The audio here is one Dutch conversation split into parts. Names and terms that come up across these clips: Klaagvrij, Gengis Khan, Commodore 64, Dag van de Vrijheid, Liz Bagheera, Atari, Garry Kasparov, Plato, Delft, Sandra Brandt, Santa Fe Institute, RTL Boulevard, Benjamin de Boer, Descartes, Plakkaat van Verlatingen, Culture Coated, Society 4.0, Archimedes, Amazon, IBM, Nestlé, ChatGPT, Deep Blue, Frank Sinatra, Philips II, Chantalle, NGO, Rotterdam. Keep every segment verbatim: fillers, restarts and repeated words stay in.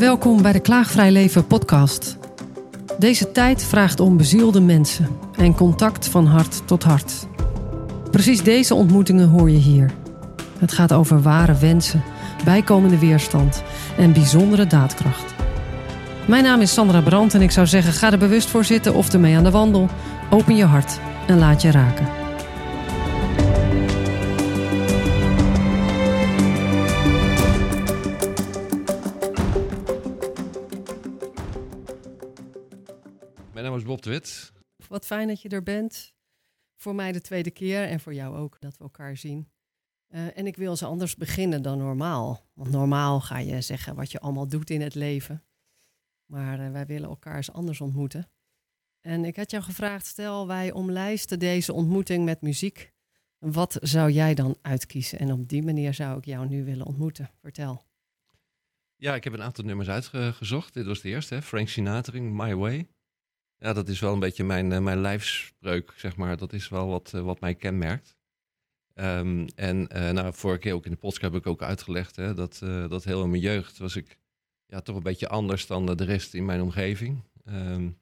Welkom bij de Klaagvrij Leven podcast. Deze tijd vraagt om bezielde mensen en contact van hart tot hart. Precies deze ontmoetingen hoor je hier. Het gaat over ware wensen, bijkomende weerstand en bijzondere daadkracht. Mijn naam is Sandra Brandt en ik zou zeggen, ga er bewust voor zitten of ermee aan de wandel. Open je hart en laat je raken. Wat fijn dat je er bent. Voor mij de tweede keer en voor jou ook dat we elkaar zien. Uh, en ik wil eens anders beginnen dan normaal. Want normaal ga je zeggen wat je allemaal doet in het leven. Maar uh, wij willen elkaar eens anders ontmoeten. En ik had jou gevraagd, stel wij omlijsten deze ontmoeting met muziek. Wat zou jij dan uitkiezen? En op die manier zou ik jou nu willen ontmoeten. Vertel. Ja, ik heb een aantal nummers uitgezocht. Dit was de eerste, hè? Frank Sinatra, My Way. Ja, dat is wel een beetje mijn, uh, mijn lijfspreuk, zeg maar. Dat is wel wat, uh, wat mij kenmerkt. Um, en uh, nou, vorige keer ook in de podcast heb ik ook uitgelegd... Hè, dat, uh, dat heel in mijn jeugd was ik ja, toch een beetje anders dan de rest in mijn omgeving. Um,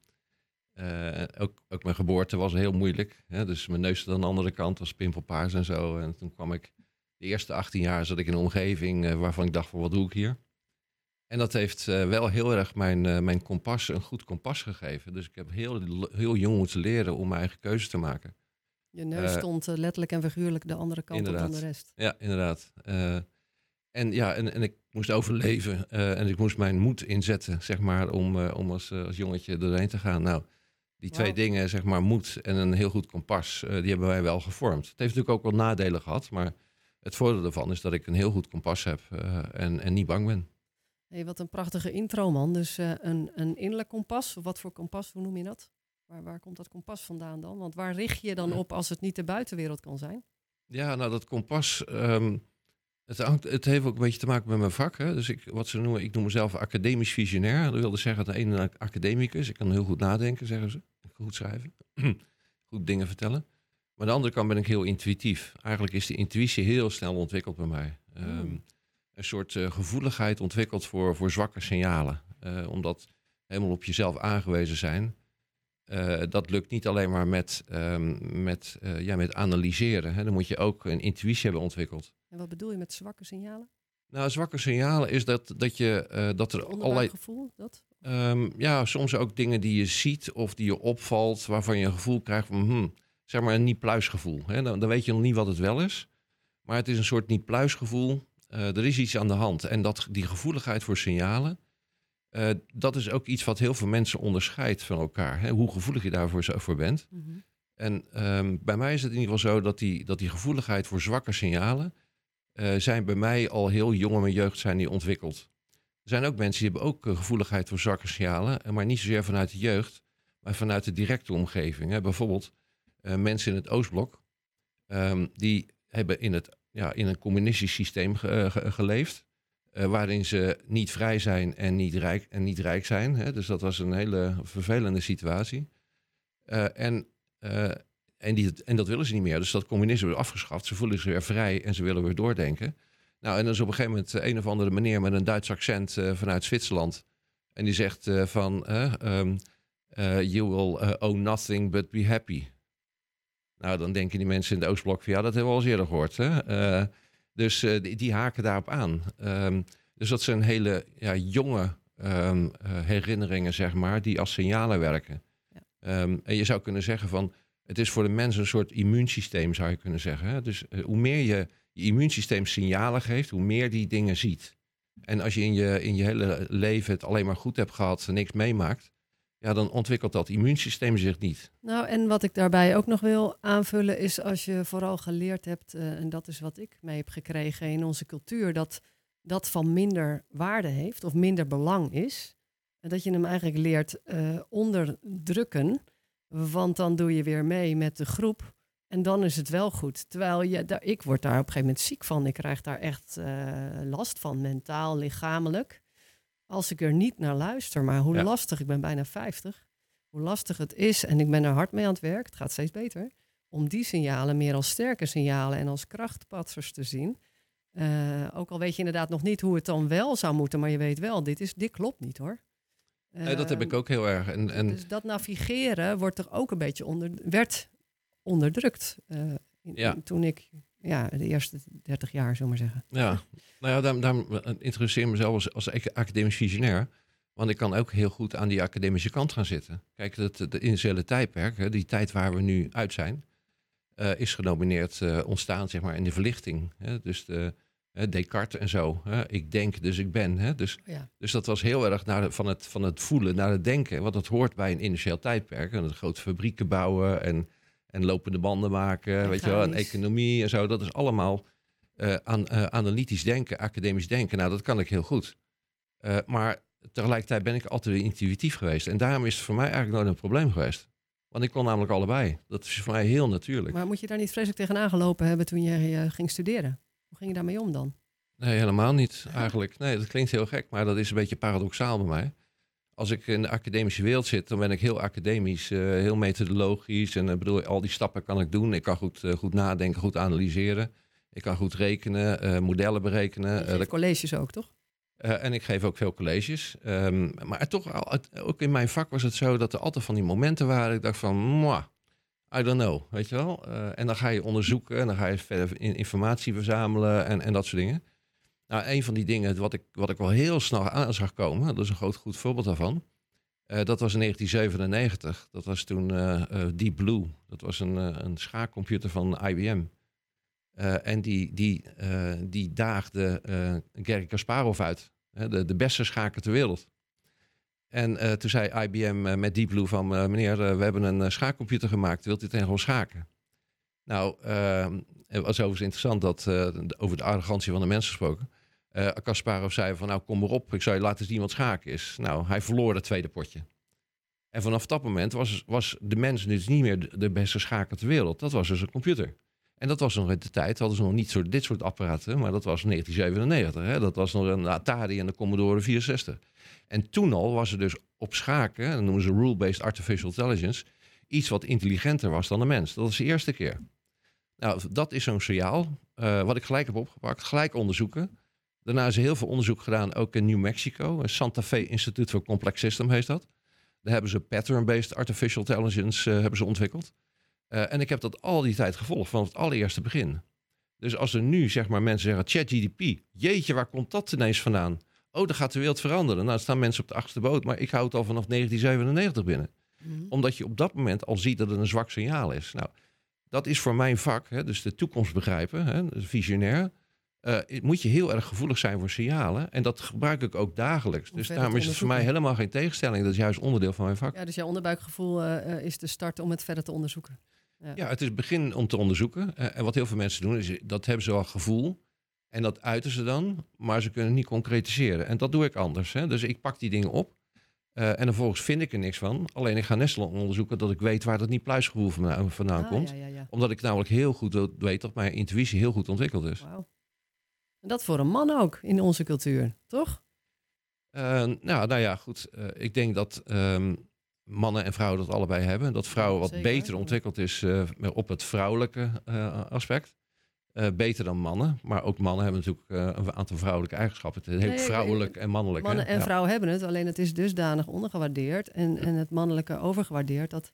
uh, ook, ook mijn geboorte was heel moeilijk. Hè, dus mijn neus aan de andere kant was pimpelpaars en zo. En toen kwam ik... De eerste achttien jaar zat ik in een omgeving uh, waarvan ik dacht van wat doe ik hier? En dat heeft uh, wel heel erg mijn, uh, mijn kompas, een goed kompas gegeven. Dus ik heb heel, heel jong moeten leren om mijn eigen keuze te maken. Je neus uh, stond uh, letterlijk en figuurlijk de andere kant op dan de rest. Ja, inderdaad. Uh, en ja, en, en ik moest overleven uh, en ik moest mijn moed inzetten, zeg maar, om, uh, om als, uh, als jongetje doorheen te gaan. Nou, die wow. twee dingen, zeg maar, moed en een heel goed kompas, uh, die hebben wij wel gevormd. Het heeft natuurlijk ook wel nadelen gehad, maar het voordeel daarvan is dat ik een heel goed kompas heb uh, en, en niet bang ben. Hey, wat een prachtige intro, man. Dus uh, een, een innerlijk kompas. Wat voor kompas, hoe noem je dat? Waar, waar komt dat kompas vandaan dan? Want waar richt je dan op als het niet de buitenwereld kan zijn? Ja, nou dat kompas, um, het, hangt, het heeft ook een beetje te maken met mijn vak. Hè? Dus ik, wat ze noemen, ik noem mezelf academisch visionair. Dat wilde zeggen dat een, een academicus, ik kan heel goed nadenken, zeggen ze. Goed schrijven, goed dingen vertellen. Maar aan de andere kant ben ik heel intuïtief. Eigenlijk is de intuïtie heel snel ontwikkeld bij mij. Um, hmm. Een soort uh, gevoeligheid ontwikkeld voor, voor zwakke signalen. Uh, omdat helemaal op jezelf aangewezen zijn. Uh, dat lukt niet alleen maar met, um, met, uh, ja, met analyseren. Hè. Dan moet je ook een intuïtie hebben ontwikkeld. En wat bedoel je met zwakke signalen? Nou, zwakke signalen is dat, dat je... Uh, dat er allerlei gevoel, dat? Um, ja, soms ook dingen die je ziet of die je opvalt... waarvan je een gevoel krijgt van, hmm, zeg maar een niet-pluisgevoel. Hè. Dan, dan weet je nog niet wat het wel is. Maar het is een soort niet-pluisgevoel... Uh, er is iets aan de hand. En dat, die gevoeligheid voor signalen... Uh, dat is ook iets wat heel veel mensen onderscheidt van elkaar. Hè? Hoe gevoelig je daarvoor zo, voor bent. Mm-hmm. En um, bij mij is het in ieder geval zo... dat die, dat die gevoeligheid voor zwakke signalen... Uh, zijn bij mij al heel jong in mijn jeugd zijn die ontwikkeld. Er zijn ook mensen die hebben ook uh, gevoeligheid voor zwakke signalen... maar niet zozeer vanuit de jeugd... maar vanuit de directe omgeving. Hè? Bijvoorbeeld uh, mensen in het Oostblok... Um, die hebben in het... Ja, in een communistisch systeem ge, ge, geleefd. Uh, waarin ze niet vrij zijn en niet rijk, en niet rijk zijn. Hè? Dus dat was een hele vervelende situatie. Uh, en, uh, en, die, en dat willen ze niet meer. Dus dat communisme wordt afgeschaft. Ze voelen zich weer vrij en ze willen weer doordenken. Nou, en dan is op een gegeven moment een of andere meneer met een Duits accent uh, vanuit Zwitserland. En die zegt uh, van... Uh, um, uh, you will uh, own nothing but be happy. Nou, dan denken die mensen in de Oostblok van... ja, dat hebben we al eens eerder gehoord. Hè? Uh, dus uh, die, die haken daarop aan. Um, dus dat zijn hele ja, jonge um, uh, herinneringen, zeg maar... die als signalen werken. Ja. Um, en je zou kunnen zeggen van... het is voor de mens een soort immuunsysteem, zou je kunnen zeggen. Hè? Dus uh, hoe meer je je immuunsysteem signalen geeft... hoe meer die dingen ziet. En als je in je, in je hele leven het alleen maar goed hebt gehad... en niks meemaakt... ja, dan ontwikkelt dat immuunsysteem zich niet. Nou, en wat ik daarbij ook nog wil aanvullen is als je vooral geleerd hebt... Uh, en dat is wat ik mee heb gekregen in onze cultuur... dat dat van minder waarde heeft of minder belang is... en dat je hem eigenlijk leert uh, onderdrukken... want dan doe je weer mee met de groep en dan is het wel goed. Terwijl je, daar, ik word daar op een gegeven moment ziek van. Ik krijg daar echt uh, last van, mentaal, lichamelijk... Als ik er niet naar luister, maar hoe ja. lastig, ik ben bijna vijftig, hoe lastig het is, en ik ben er hard mee aan het werk, het gaat steeds beter, om die signalen meer als sterke signalen en als krachtpatsers te zien. Uh, ook al weet je inderdaad nog niet hoe het dan wel zou moeten, maar je weet wel, dit, is, dit klopt niet hoor. Uh, nee, dat heb ik ook heel erg. En, en... Dus dat navigeren wordt er ook een beetje onder, werd onderdrukt uh, in, ja. in, toen ik... Ja, de eerste dertig jaar, zullen we maar zeggen. Ja, nou ja, daarom, daarom interesseer ik mezelf als, als academisch visionair. Want ik kan ook heel goed aan die academische kant gaan zitten. Kijk, het industriële tijdperk, hè, die tijd waar we nu uit zijn... Uh, is genomineerd uh, ontstaan, zeg maar, in de verlichting. Hè, dus de, uh, Descartes en zo. Hè, ik denk, dus ik ben. Hè, dus, ja. dus dat was heel erg naar de, van, het, van het voelen naar het denken. Want dat hoort bij een industrieel tijdperk. En grote fabrieken bouwen en... En lopende banden maken, weet je wel, en economie en zo. Dat is allemaal uh, an, uh, analytisch denken, academisch denken. Nou, dat kan ik heel goed. Uh, maar tegelijkertijd ben ik altijd intuïtief geweest. En daarom is het voor mij eigenlijk nooit een probleem geweest. Want ik kon namelijk allebei. Dat is voor mij heel natuurlijk. Maar moet je daar niet vreselijk tegenaan gelopen hebben toen je uh, ging studeren? Hoe ging je daarmee om dan? Nee, helemaal niet eigenlijk. Nee, dat klinkt heel gek, maar dat is een beetje paradoxaal bij mij. Als ik in de academische wereld zit, dan ben ik heel academisch, uh, heel methodologisch. En uh, bedoel, al die stappen kan ik doen. Ik kan goed, uh, goed nadenken, goed analyseren. Ik kan goed rekenen, uh, modellen berekenen. Je geeft colleges ook, toch? Uh, en ik geef ook veel colleges. Um, maar toch, al, ook in mijn vak was het zo dat er altijd van die momenten waren. Ik dacht van, moi, I don't know, weet je wel. Uh, en dan ga je onderzoeken en dan ga je verder informatie verzamelen en, en dat soort dingen. Nou, een van die dingen wat ik, wat ik wel heel snel aan zag komen, dat is een groot goed voorbeeld daarvan. Uh, dat was in negentien zevenennegentig. Dat was toen uh, uh, Deep Blue. Dat was een, uh, een schaakcomputer van I B M. Uh, en die, die, uh, die daagde uh, Garry Kasparov uit. Uh, de, de beste schaker ter wereld. En uh, toen zei I B M uh, met Deep Blue van... Uh, meneer, uh, we hebben een uh, schaakcomputer gemaakt. Wilt u tegen ons schaken? Nou, uh, het was overigens interessant dat... Uh, over de arrogantie van de mensen gesproken... Uh, Kasparov zei van, nou kom maar op, ik zou je laten zien wat schaken is. Nou, hij verloor het tweede potje. En vanaf dat moment was, was de mens dus niet meer de, de beste schaker ter wereld. Dat was dus een computer. En dat was nog in de tijd, hadden ze nog niet zo, dit soort apparaten, maar dat was negentien zevenennegentig. Hè? Dat was nog een Atari en de Commodore vierenzestig. En toen al was er dus op schaken, dat noemen ze rule-based artificial intelligence, iets wat intelligenter was dan de mens. Dat was de eerste keer. Nou, dat is zo'n signaal, uh, wat ik gelijk heb opgepakt, gelijk onderzoeken. Daarna is er heel veel onderzoek gedaan, ook in New Mexico. Santa Fe Institute for Complex System heet dat. Daar hebben ze pattern-based artificial intelligence uh, hebben ze ontwikkeld. Uh, en ik heb dat al die tijd gevolgd, vanaf het allereerste begin. Dus als er nu zeg maar mensen zeggen, ChatGPT, jeetje, waar komt dat ineens vandaan? Oh, dan gaat de wereld veranderen. Nou, staan mensen op de achtste boot, maar ik hou het al vanaf negentien zevenennegentig binnen. Mm-hmm. Omdat je op dat moment al ziet dat het een zwak signaal is. Nou, dat is voor mijn vak, hè, dus de toekomst begrijpen, hè, visionair... Uh, moet je heel erg gevoelig zijn voor signalen. En dat gebruik ik ook dagelijks. Dus daarom is het voor mij helemaal geen tegenstelling. Dat is juist onderdeel van mijn vak. Ja, dus jouw onderbuikgevoel uh, is de start om het verder te onderzoeken. Ja, ja, het is het begin om te onderzoeken. Uh, en wat heel veel mensen doen, is dat hebben ze wel gevoel. En dat uiten ze dan. Maar ze kunnen niet concretiseren. En dat doe ik anders. Hè. Dus ik pak die dingen op. Uh, en dan vervolgens vind ik er niks van. Alleen ik ga Nestlé onderzoeken dat ik weet waar dat niet pluisgevoel vandaan, vandaan ah, komt. Ja, ja, ja. Omdat ik namelijk heel goed weet dat mijn intuïtie heel goed ontwikkeld is. Wow. En dat voor een man ook, in onze cultuur, toch? Uh, nou, nou ja, goed. Uh, ik denk dat um, mannen en vrouwen dat allebei hebben. Dat vrouwen wat Zeker, beter ontwikkeld is uh, op het vrouwelijke uh, aspect. Uh, beter dan mannen. Maar ook mannen hebben natuurlijk uh, een aantal vrouwelijke eigenschappen. Het is heel nee, vrouwelijk en mannelijk. Mannen hè? en ja. vrouwen hebben het, alleen het is dusdanig ondergewaardeerd. En, en het mannelijke overgewaardeerd dat...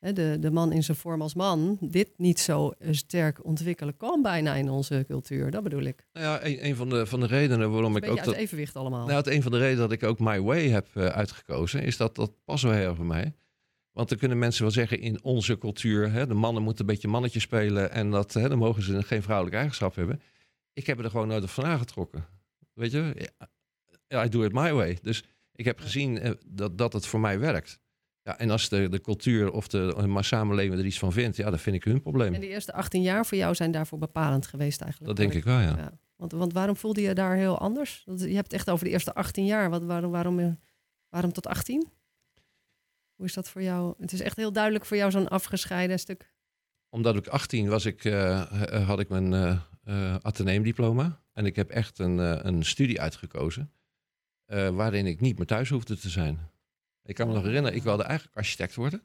De, de man in zijn vorm als man, dit niet zo sterk ontwikkelen kan bijna in onze cultuur. Dat bedoel ik. Nou ja, een, een van, de, van de redenen waarom ik ook... dat uit evenwicht allemaal. Nou, het een van de redenen dat ik ook My Way heb uh, uitgekozen, is dat dat past wel heel erg bij mij. Want dan kunnen mensen wel zeggen in onze cultuur, hè, de mannen moeten een beetje mannetje spelen en dat, hè, dan mogen ze geen vrouwelijke eigenschap hebben. Ik heb er gewoon nooit van aangetrokken. Weet je, I do it my way. Dus ik heb gezien uh, dat, dat het voor mij werkt. Ja, en als de, de cultuur of de, de samenleving er iets van vindt, ja, dat vind ik hun probleem. En die eerste achttien jaar voor jou zijn daarvoor bepalend geweest eigenlijk. Dat denk ik wel, ja. ja. Want, want waarom voelde je daar heel anders? Want je hebt het echt over de eerste achttien jaar. Wat, waarom, waarom, waarom tot achttien? Hoe is dat voor jou? Het is echt heel duidelijk voor jou zo'n afgescheiden stuk. Omdat ik achttien was, ik, uh, had ik mijn uh, uh, ateneemdiploma. En ik heb echt een, uh, een studie uitgekozen uh, waarin ik niet meer thuis hoefde te zijn. Ik kan me nog herinneren, ik wilde eigenlijk architect worden.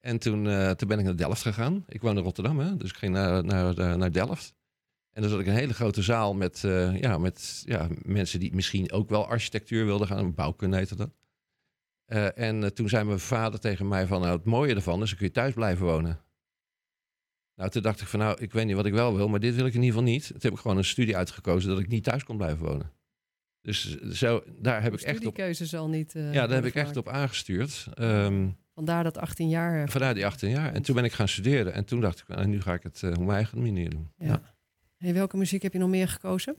En toen, uh, toen ben ik naar Delft gegaan. Ik woon in Rotterdam, hè? Dus ik ging naar, naar, naar Delft. En dan zat ik een hele grote zaal met, uh, ja, met ja, mensen die misschien ook wel architectuur wilden gaan. Bouwkunde heette dat. Uh, en uh, toen zei mijn vader tegen mij van, nou, het mooie ervan is, dan kun je thuis blijven wonen. Nou, toen dacht ik van, nou, ik weet niet wat ik wel wil, maar dit wil ik in ieder geval niet. Toen heb ik gewoon een studie uitgekozen dat ik niet thuis kon blijven wonen. Dus zo, daar heb ik echt op... Studiekeuzes al niet... Uh, ja, daar heb ik echt op aangestuurd. Um, vandaar dat achttien jaar... Vandaar die achttien jaar. En toen ben ik gaan studeren. En toen dacht ik, nou, nu ga ik het uh, op mijn eigen manier doen. Ja. Ja. En welke muziek heb je nog meer gekozen?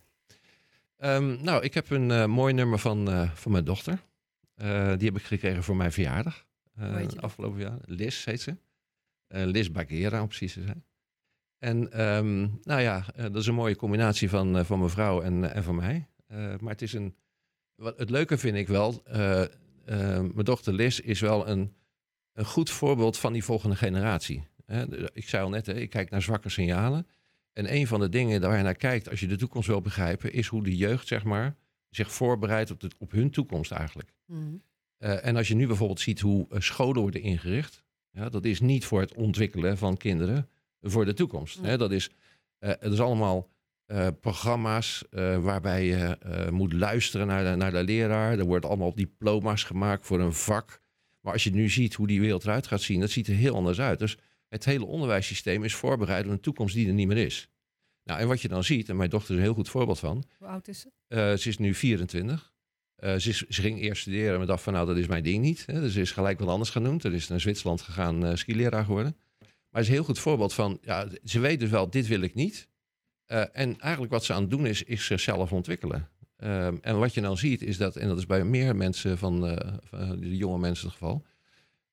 Um, nou, ik heb een uh, mooi nummer van, uh, van mijn dochter. Uh, die heb ik gekregen voor mijn verjaardag. Uh, afgelopen jaar. Liz heet ze. Uh, Liz Bagheera, om precies te zijn. En um, nou ja, uh, dat is een mooie combinatie van, uh, van mijn vrouw en, uh, en van mij. Uh, maar het is een... Wat, het leuke vind ik wel... Uh, uh, mijn dochter Liz is wel een, een goed voorbeeld van die volgende generatie. Hè? Ik zei al net, hè, ik kijk naar zwakke signalen. En een van de dingen waar je naar kijkt, als je de toekomst wil begrijpen, is hoe de jeugd, zeg maar, zich voorbereidt op, de, op hun toekomst eigenlijk. Mm. Uh, en als je nu bijvoorbeeld ziet hoe scholen worden ingericht, ja, dat is niet voor het ontwikkelen van kinderen voor de toekomst. Mm. Hè? Dat is, uh, het is allemaal uh, programma's uh, waarbij je uh, moet luisteren naar de, naar de leraar. Er wordt allemaal diploma's gemaakt voor een vak. Maar als je nu ziet hoe die wereld eruit gaat zien, dat ziet er heel anders uit. Dus het hele onderwijssysteem is voorbereid op een toekomst die er niet meer is. Nou, en wat je dan ziet, en mijn dochter is een heel goed voorbeeld van. Hoe oud is ze? Uh, ze is nu vierentwintig. Uh, ze, is, ze ging eerst studeren en dacht van, nou, dat is mijn ding niet. Hè? Dus ze is gelijk wat anders gaan doen. Toen is naar Zwitserland gegaan, uh, skileraar geworden. Maar het is een heel goed voorbeeld van, ja, ze weet dus wel, dit wil ik niet. Uh, en eigenlijk wat ze aan het doen is, is zichzelf ontwikkelen. Uh, en wat je dan ziet is dat, en dat is bij meer mensen van, uh, van de jonge mensen het geval,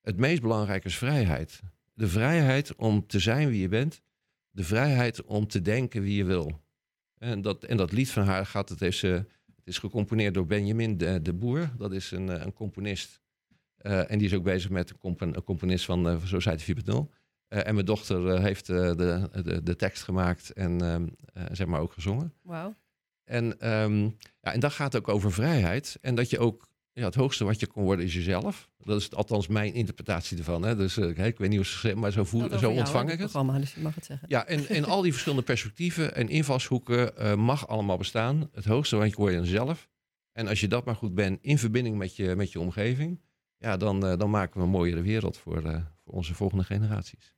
het meest belangrijke is vrijheid. De vrijheid om te zijn wie je bent. De vrijheid om te denken wie je wil. En dat, en dat lied van haar gaat, het is, uh, het is gecomponeerd door Benjamin de, de Boer. Dat is een, uh, een componist. Uh, en die is ook bezig met een, compon, een componist van uh, Society vier punt nul. Uh, en mijn dochter uh, heeft uh, de, de, de tekst gemaakt en uh, uh, zeg maar ook gezongen. Wauw. En, um, ja, en dat gaat ook over vrijheid. En dat je ook... Ja, het hoogste wat je kon worden is jezelf. Dat is althans mijn interpretatie ervan. Hè? Dus uh, ik weet niet hoe ze zeggen, maar zo, voel, nou, zo ontvang ik het. Programma, dus je mag het zeggen. Ja, en, en al die verschillende perspectieven en invalshoeken uh, mag allemaal bestaan. Het hoogste wat je hoort is jezelf. En als je dat maar goed bent in verbinding met je, met je omgeving, ja, dan, uh, dan maken we een mooiere wereld voor, uh, voor onze volgende generaties.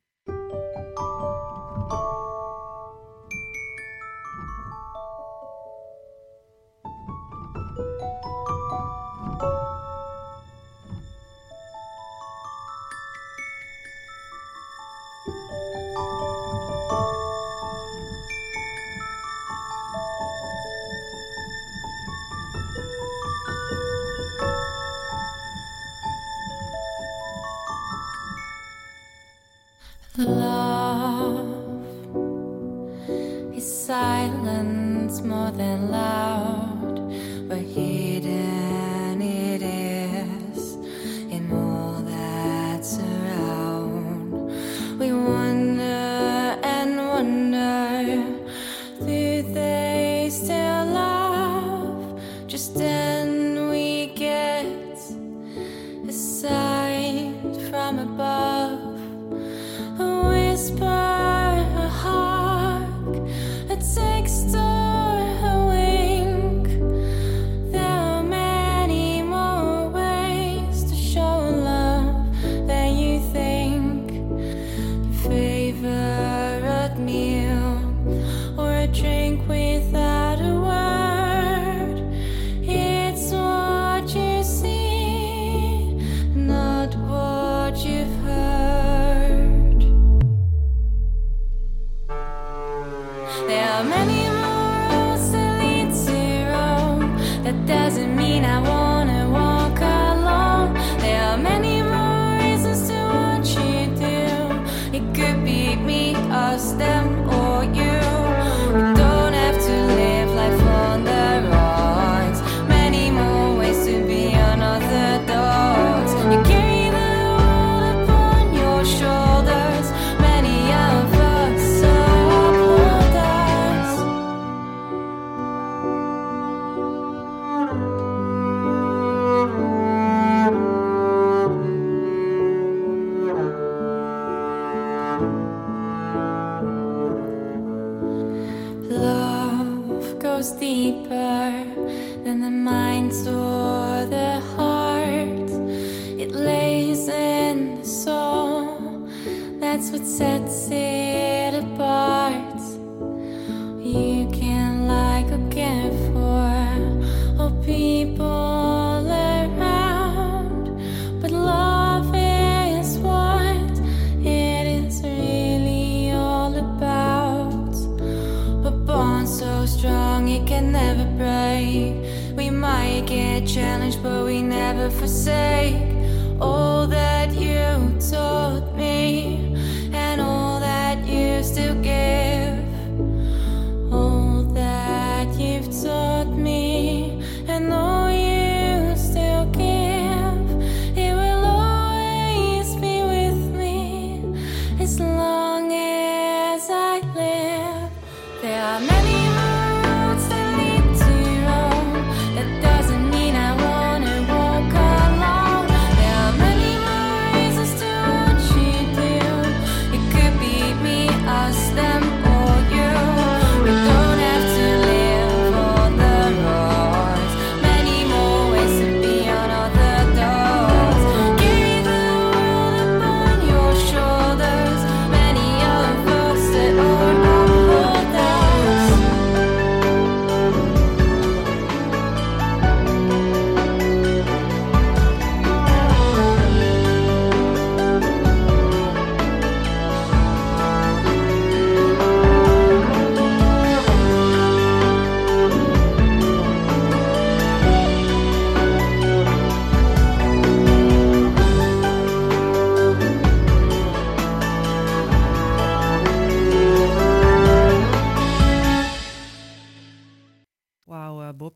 goes deeper than the mind or the heart. It lays in the soul. That's what sets it apart. You can like or care for all people around, but love is what it is really all about. A bond so strong it can never break. We might get challenged, but we never forsake. All that you taught me, and all that you still give. All that you've taught me and all you still give, it will always be with me as long as I live. There are many roads that lead to Rome. That doesn't mean I wanna walk alone. There are many more reasons to what you do. It could be me, us, them, or you.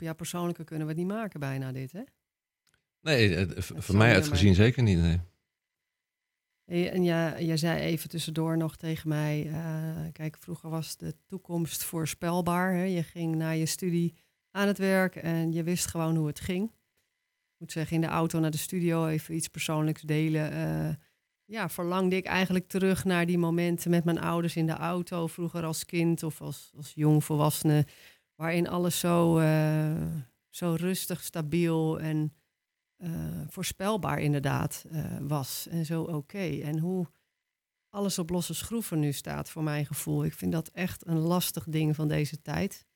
Ja, persoonlijker kunnen we het niet maken bijna dit, hè? Nee, voor mij uitgezien zeker niet, nee. Hey, en ja, jij zei even tussendoor nog tegen mij... Uh, kijk, vroeger was de toekomst voorspelbaar. Hè? Je ging na je studie aan het werk en je wist gewoon hoe het ging. Ik moet zeggen, in de auto naar de studio even iets persoonlijks delen. Uh, ja, verlangde ik eigenlijk terug naar die momenten met mijn ouders in de auto... vroeger als kind of als, als jongvolwassene... waarin alles zo, uh, zo rustig, stabiel en uh, voorspelbaar inderdaad uh, was. En zo oké. Okay. En hoe alles op losse schroeven nu staat, voor mijn gevoel. Ik vind dat echt een lastig ding van deze tijd.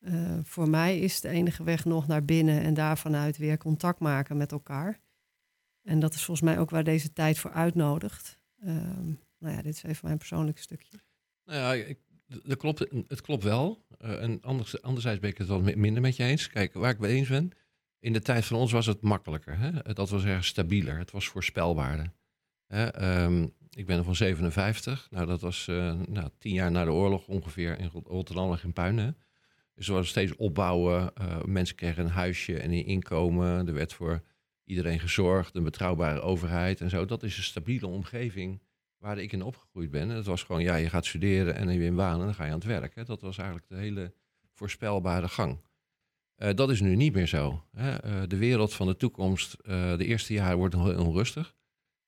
Uh, voor mij is de enige weg nog naar binnen en daar vanuit weer contact maken met elkaar. En dat is volgens mij ook waar deze tijd voor uitnodigt. Uh, nou ja, dit is even mijn persoonlijke stukje. Nou ja, ik... Dat klopt, het klopt wel. Uh, en anders, anderzijds ben ik het wel minder met je eens. Kijk, waar ik mee eens ben. In de tijd van ons was het makkelijker. Hè? Dat was erg stabieler. Het was voorspelbaarder. Hè? Um, ik ben er van zevenenvijftig. Nou, dat was uh, nou, tien jaar na de oorlog ongeveer in Rotterdam en in Puinen. Dus er was steeds opbouwen. Uh, mensen kregen een huisje en een inkomen. Er werd voor iedereen gezorgd. Een betrouwbare overheid en zo. Dat is een stabiele omgeving. Waar ik in opgegroeid ben. En dat was gewoon, ja, je gaat studeren en dan heb je een baan en dan ga je aan het werk. Hè. Dat was eigenlijk de hele voorspelbare gang. Uh, dat is nu niet meer zo. Hè. Uh, de wereld van de toekomst, uh, de eerste jaren wordt heel onrustig.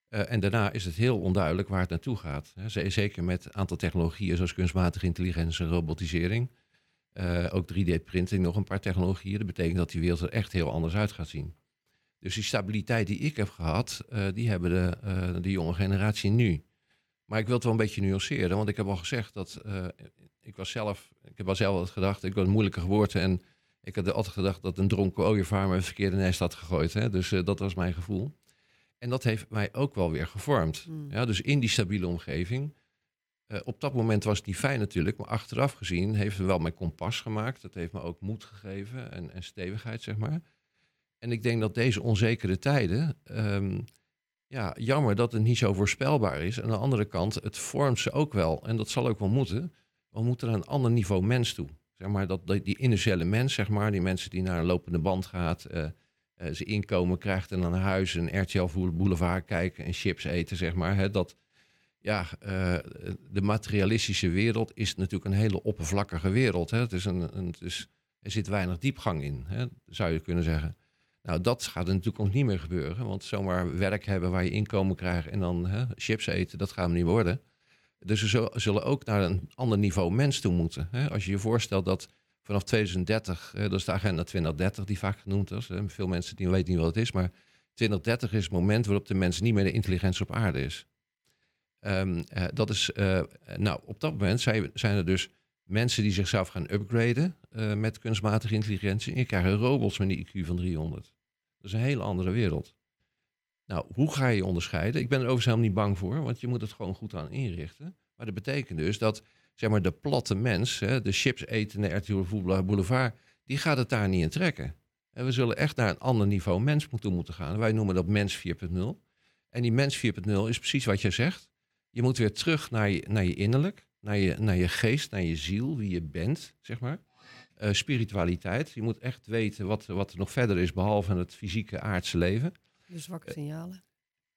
Uh, en daarna is het heel onduidelijk waar het naartoe gaat. Hè. Zeker met een aantal technologieën zoals kunstmatige intelligentie en robotisering. Uh, ook drie D-printing, nog een paar technologieën. Dat betekent dat die wereld er echt heel anders uit gaat zien. Dus die stabiliteit die ik heb gehad, uh, die hebben de, uh, de jonge generatie nu. Maar ik wil het wel een beetje nuanceren, want ik heb al gezegd dat uh, ik was zelf, ik heb al zelf altijd gedacht, ik was een moeilijke geboorte en ik had altijd gedacht dat een dronken ooievaar me een verkeerde nest had gegooid. Hè? Dus uh, dat was mijn gevoel. En dat heeft mij ook wel weer gevormd. Mm. Ja, dus in die stabiele omgeving. Uh, op dat moment was het niet fijn natuurlijk, maar achteraf gezien heeft het wel mijn kompas gemaakt. Dat heeft me ook moed gegeven en, en stevigheid, zeg maar. En ik denk dat deze onzekere tijden... Um, Ja, jammer dat het niet zo voorspelbaar is. En aan de andere kant, het vormt ze ook wel. En dat zal ook wel moeten. We moeten naar een ander niveau mens toe. Zeg maar dat die initiële mens, zeg maar, die mensen die naar een lopende band gaat, uh, uh, zijn inkomen krijgt en dan naar huis een R T L Boulevard kijken en chips eten, zeg maar. Hè, dat, ja, uh, de materialistische wereld is natuurlijk een hele oppervlakkige wereld. Hè. Het is een, een, het is, er zit weinig diepgang in, hè, zou je kunnen zeggen. Nou, dat gaat in de toekomst niet meer gebeuren. Want zomaar werk hebben waar je inkomen krijgt en dan hè, chips eten, dat gaat hem niet worden. Dus we zullen ook naar een ander niveau mens toe moeten. Hè. Als je je voorstelt dat Vanaf tweeduizend dertig, dat is de agenda twintig dertig die vaak genoemd is. Veel mensen die weten niet wat het is, maar twintig dertig is het moment waarop de mens niet meer de intelligentie op aarde is. Um, uh, dat is uh, nou, op dat moment zijn, zijn er dus mensen die zichzelf gaan upgraden uh, met kunstmatige intelligentie. En je krijgt robots met een I Q van driehonderd. Dat is een hele andere wereld. Nou, hoe ga je onderscheiden? Ik ben er overigens helemaal niet bang voor, want je moet het gewoon goed aan inrichten. Maar dat betekent dus dat, zeg maar, de platte mens, hè, de chips etende R T L Boulevard, die gaat het daar niet in trekken. En we zullen echt naar een ander niveau mens toe moeten gaan. Wij noemen dat mens vier punt nul. En die mens vier punt nul is precies wat je zegt. Je moet weer terug naar je, naar je innerlijk, naar je, naar je geest, naar je ziel, wie je bent, zeg maar. Uh, spiritualiteit. Je moet echt weten wat, wat er nog verder is, behalve het fysieke aardse leven. De zwakke signalen.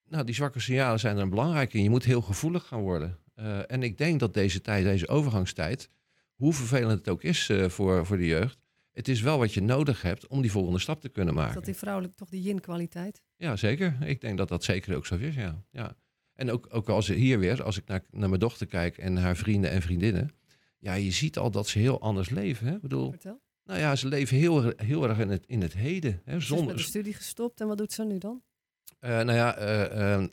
Uh, nou, die zwakke signalen zijn er belangrijk in. Je moet heel gevoelig gaan worden. Uh, en ik denk dat deze tijd, deze overgangstijd, hoe vervelend het ook is uh, voor, voor de jeugd, het is wel wat je nodig hebt om die volgende stap te kunnen maken. Is dat die vrouwelijk toch die yin-kwaliteit? Ja, zeker. Ik denk dat dat zeker ook zo is, ja. ja. En ook, ook als hier weer, als ik naar, naar mijn dochter kijk en haar vrienden en vriendinnen. Ja, je ziet al dat ze heel anders leven. Hè? Ik bedoel, Vertel. Nou ja, ze leven heel, heel erg in het, in het heden. Hè? Zonder... Ze is met de studie gestopt en wat doet ze nu dan? Uh, nou ja, uh, uh,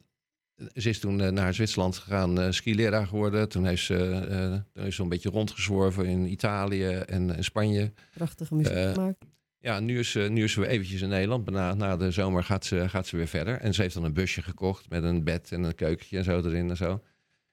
ze is toen uh, naar Zwitserland gegaan, uh, skileraar geworden. Toen heeft ze, uh, toen heeft ze een beetje rondgezworven in Italië en in Spanje. Prachtige muziek uh, maken. Ja, nu is, nu is ze weer eventjes in Nederland. Na, na de zomer gaat ze, gaat ze weer verder. En ze heeft dan een busje gekocht met een bed en een keukentje en zo erin en zo.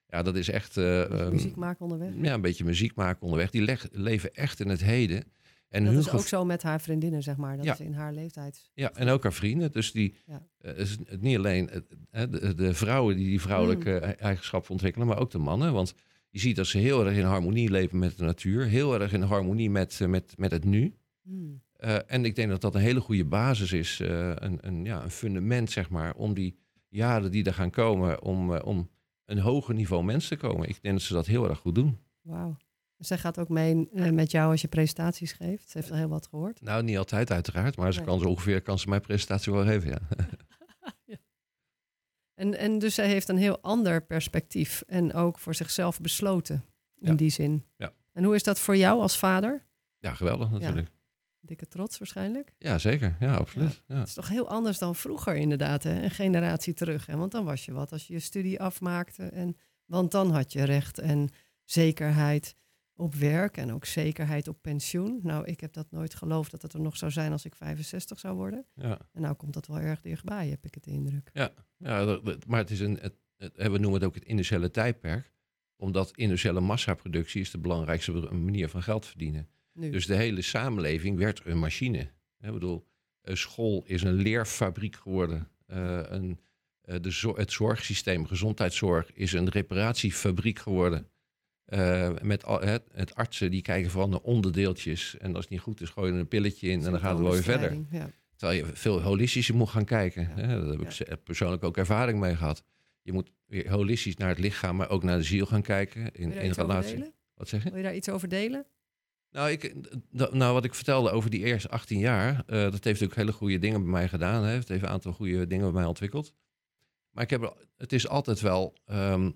Ja, dat is echt... Uh, muziek maken onderweg. Ja, een beetje muziek maken onderweg. Die leg, leven echt in het heden. En dat hun is ook gevo- zo met haar vriendinnen, zeg maar. Dat ja. is in haar leeftijd. Ja, en ook haar vrienden. Dus die ja. uh, is het niet alleen uh, de, de vrouwen die die vrouwelijke mm. eigenschappen ontwikkelen, maar ook de mannen. Want je ziet dat ze heel erg in harmonie leven met de natuur. Heel erg in harmonie met, uh, met, met het nu. Mm. Uh, en ik denk dat dat een hele goede basis is. Uh, een, een, ja, een fundament, zeg maar, om die jaren die er gaan komen, om, uh, om een hoger niveau mens te komen. Ik denk dat ze dat heel erg goed doen. Wauw. Zij gaat ook mee uh, met jou als je presentaties geeft. Ze heeft al heel wat gehoord. Nou, niet altijd uiteraard. Maar ze nee. kan zo ongeveer kan ze mijn presentatie wel geven, ja. ja. En, en dus zij heeft een heel ander perspectief. En ook voor zichzelf besloten. In ja. die zin. Ja. En hoe is dat voor jou als vader? Ja, geweldig natuurlijk. Ja. Dikke trots waarschijnlijk. Ja, zeker. Ja, absoluut. Ja, het is toch heel anders dan vroeger inderdaad. Hè? Een generatie terug. Hè? Want dan was je wat als je je studie afmaakte. En, want dan had je recht en zekerheid op werk. En ook zekerheid op pensioen. Nou, ik heb dat nooit geloofd dat het er nog zou zijn als ik vijfenzestig zou worden. Ja. En nou komt dat wel erg dichtbij, heb ik het indruk. Ja, ja maar het is een, het, het, we noemen het ook het industriële tijdperk. Omdat industriële massaproductie is de belangrijkste manier van geld verdienen. Nu. Dus de hele samenleving werd een machine. Ik bedoel, een school is een leerfabriek geworden. Uh, een, de zo- het zorgsysteem, gezondheidszorg, is een reparatiefabriek geworden. Uh, met al, het, het artsen die kijken vooral naar onderdeeltjes. En als het niet goed is, gooi je een pilletje in en dan gaat het wel weer verder. Ja. Terwijl je veel holistischer moet gaan kijken. Ja. Hè? Daar heb ik ja. persoonlijk ook ervaring mee gehad. Je moet weer holistisch naar het lichaam, maar ook naar de ziel gaan kijken. In, in relatie. Wat zeg je? Wil je daar iets over delen? Nou, ik, d- nou, wat ik vertelde over die eerste achttien jaar... Uh, dat heeft natuurlijk hele goede dingen bij mij gedaan. Hè. Het heeft een aantal goede dingen bij mij ontwikkeld. Maar ik heb, het is altijd wel um,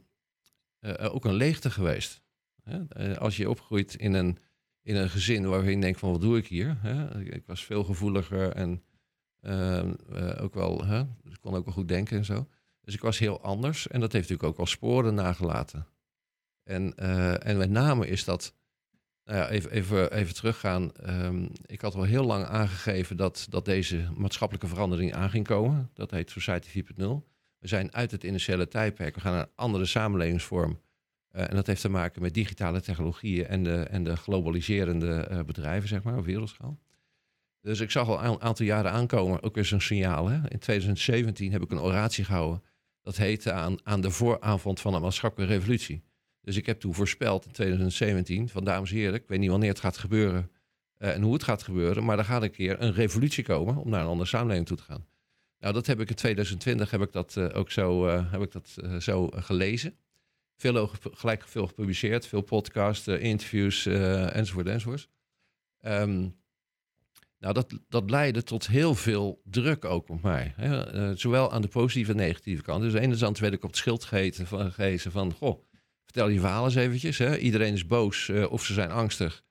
uh, ook een leegte geweest. Hè. Uh, als je opgroeit in een, in een gezin waarin je denkt van wat doe ik hier? Hè. Ik, ik was veel gevoeliger en uh, uh, ook wel, hè, ik kon ook wel goed denken en zo. Dus ik was heel anders en dat heeft natuurlijk ook wel sporen nagelaten. En, uh, en met name is dat... Nou ja, even, even, even teruggaan. Um, ik had al heel lang aangegeven dat, dat deze maatschappelijke verandering aan ging komen. Dat heet Society vier punt nul. We zijn uit het industriële tijdperk. We gaan naar een andere samenlevingsvorm. Uh, en dat heeft te maken met digitale technologieën en de, en de globaliserende uh, bedrijven, zeg maar, op wereldschaal. Dus ik zag al een aantal jaren aankomen, ook weer zo'n signaal. Hè? In tweeduizend zeventien heb ik een oratie gehouden. Dat heette aan, aan de vooravond van een maatschappelijke revolutie. Dus ik heb toen voorspeld in tweeduizend zeventien van dames en heren, ik weet niet wanneer het gaat gebeuren uh, en hoe het gaat gebeuren, maar er gaat een keer een revolutie komen om naar een andere samenleving toe te gaan. Nou, dat heb ik in tweeduizend twintig heb ik dat uh, ook zo, uh, heb ik dat, uh, zo gelezen. Veel, gelijk veel gepubliceerd, veel podcasts, uh, interviews uh, enzovoort enzovoort. Um, nou, dat, dat leidde tot heel veel druk ook op mij. Hè? Uh, zowel aan de positieve en negatieve kant. Dus enerzijds werd ik op het schild gehezen van, gehezen van goh, vertel je verhaal eens eventjes. Hè? Iedereen is boos uh, of ze zijn angstig.